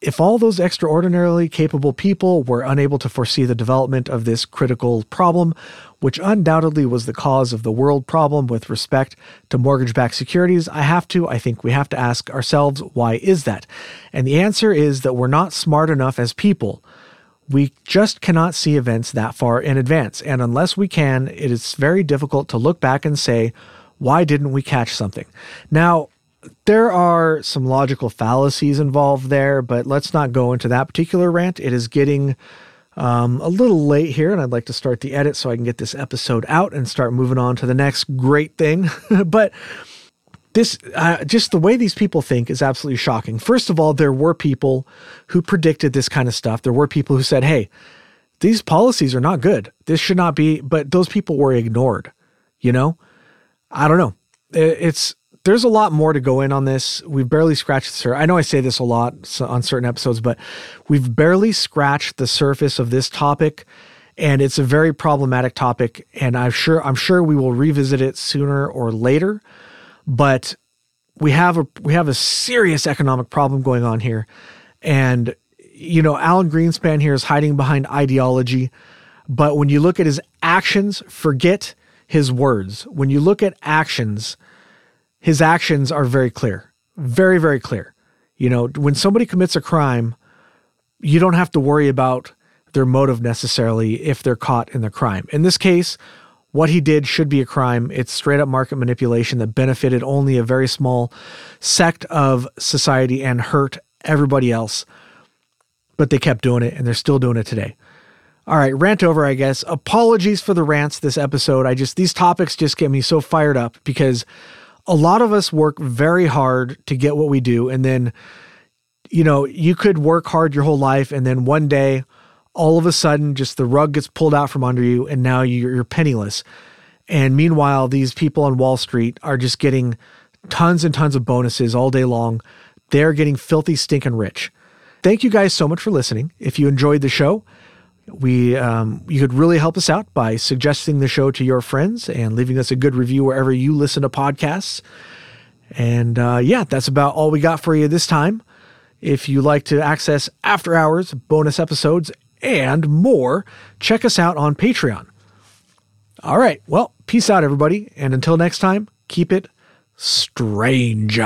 If all those extraordinarily capable people were unable to foresee the development of this critical problem, which undoubtedly was the cause of the world problem with respect to mortgage-backed securities, I think we have to ask ourselves, why is that? And the answer is that we're not smart enough as people. We just cannot see events that far in advance, and unless we can, it is very difficult to look back and say, why didn't we catch something? Now, there are some logical fallacies involved there, but let's not go into that particular rant. It is getting a little late here, and I'd like to start the edit so I can get this episode out and start moving on to the next great thing. But this, just the way these people think is absolutely shocking. First of all, there were people who predicted this kind of stuff. There were people who said, hey, these policies are not good. This should not be, but those people were ignored. You know, I don't know. There's a lot more to go in on this. We've barely scratched the surface. I know I say this a lot on certain episodes, but we've barely scratched the surface of this topic. And it's a very problematic topic. And I'm sure we will revisit it sooner or later. But we have a serious economic problem going on here. And, you know, Alan Greenspan here is hiding behind ideology. But when you look at his actions, forget his words. When you look at actions, his actions are very clear, very, very clear. You know, when somebody commits a crime, you don't have to worry about their motive necessarily if they're caught in the crime. In this case, What he did should be a crime. It's straight up market manipulation that benefited only a very small sect of society and hurt everybody else. But they kept doing it, and they're still doing it today. All right, rant over, I guess. Apologies for the rants this episode. These topics just get me so fired up because a lot of us work very hard to get what we do. And then, you know, you could work hard your whole life, and then one day, all of a sudden, just the rug gets pulled out from under you, and now you're penniless. And meanwhile, these people on Wall Street are just getting tons and tons of bonuses all day long. They're getting filthy, stinking rich. Thank you guys so much for listening. If you enjoyed the show, you could really help us out by suggesting the show to your friends and leaving us a good review wherever you listen to podcasts. And yeah, that's about all we got for you this time. If you like to access after hours, bonus episodes, and more, check us out on Patreon. All right. Well, peace out, everybody. And until next time, keep it strange.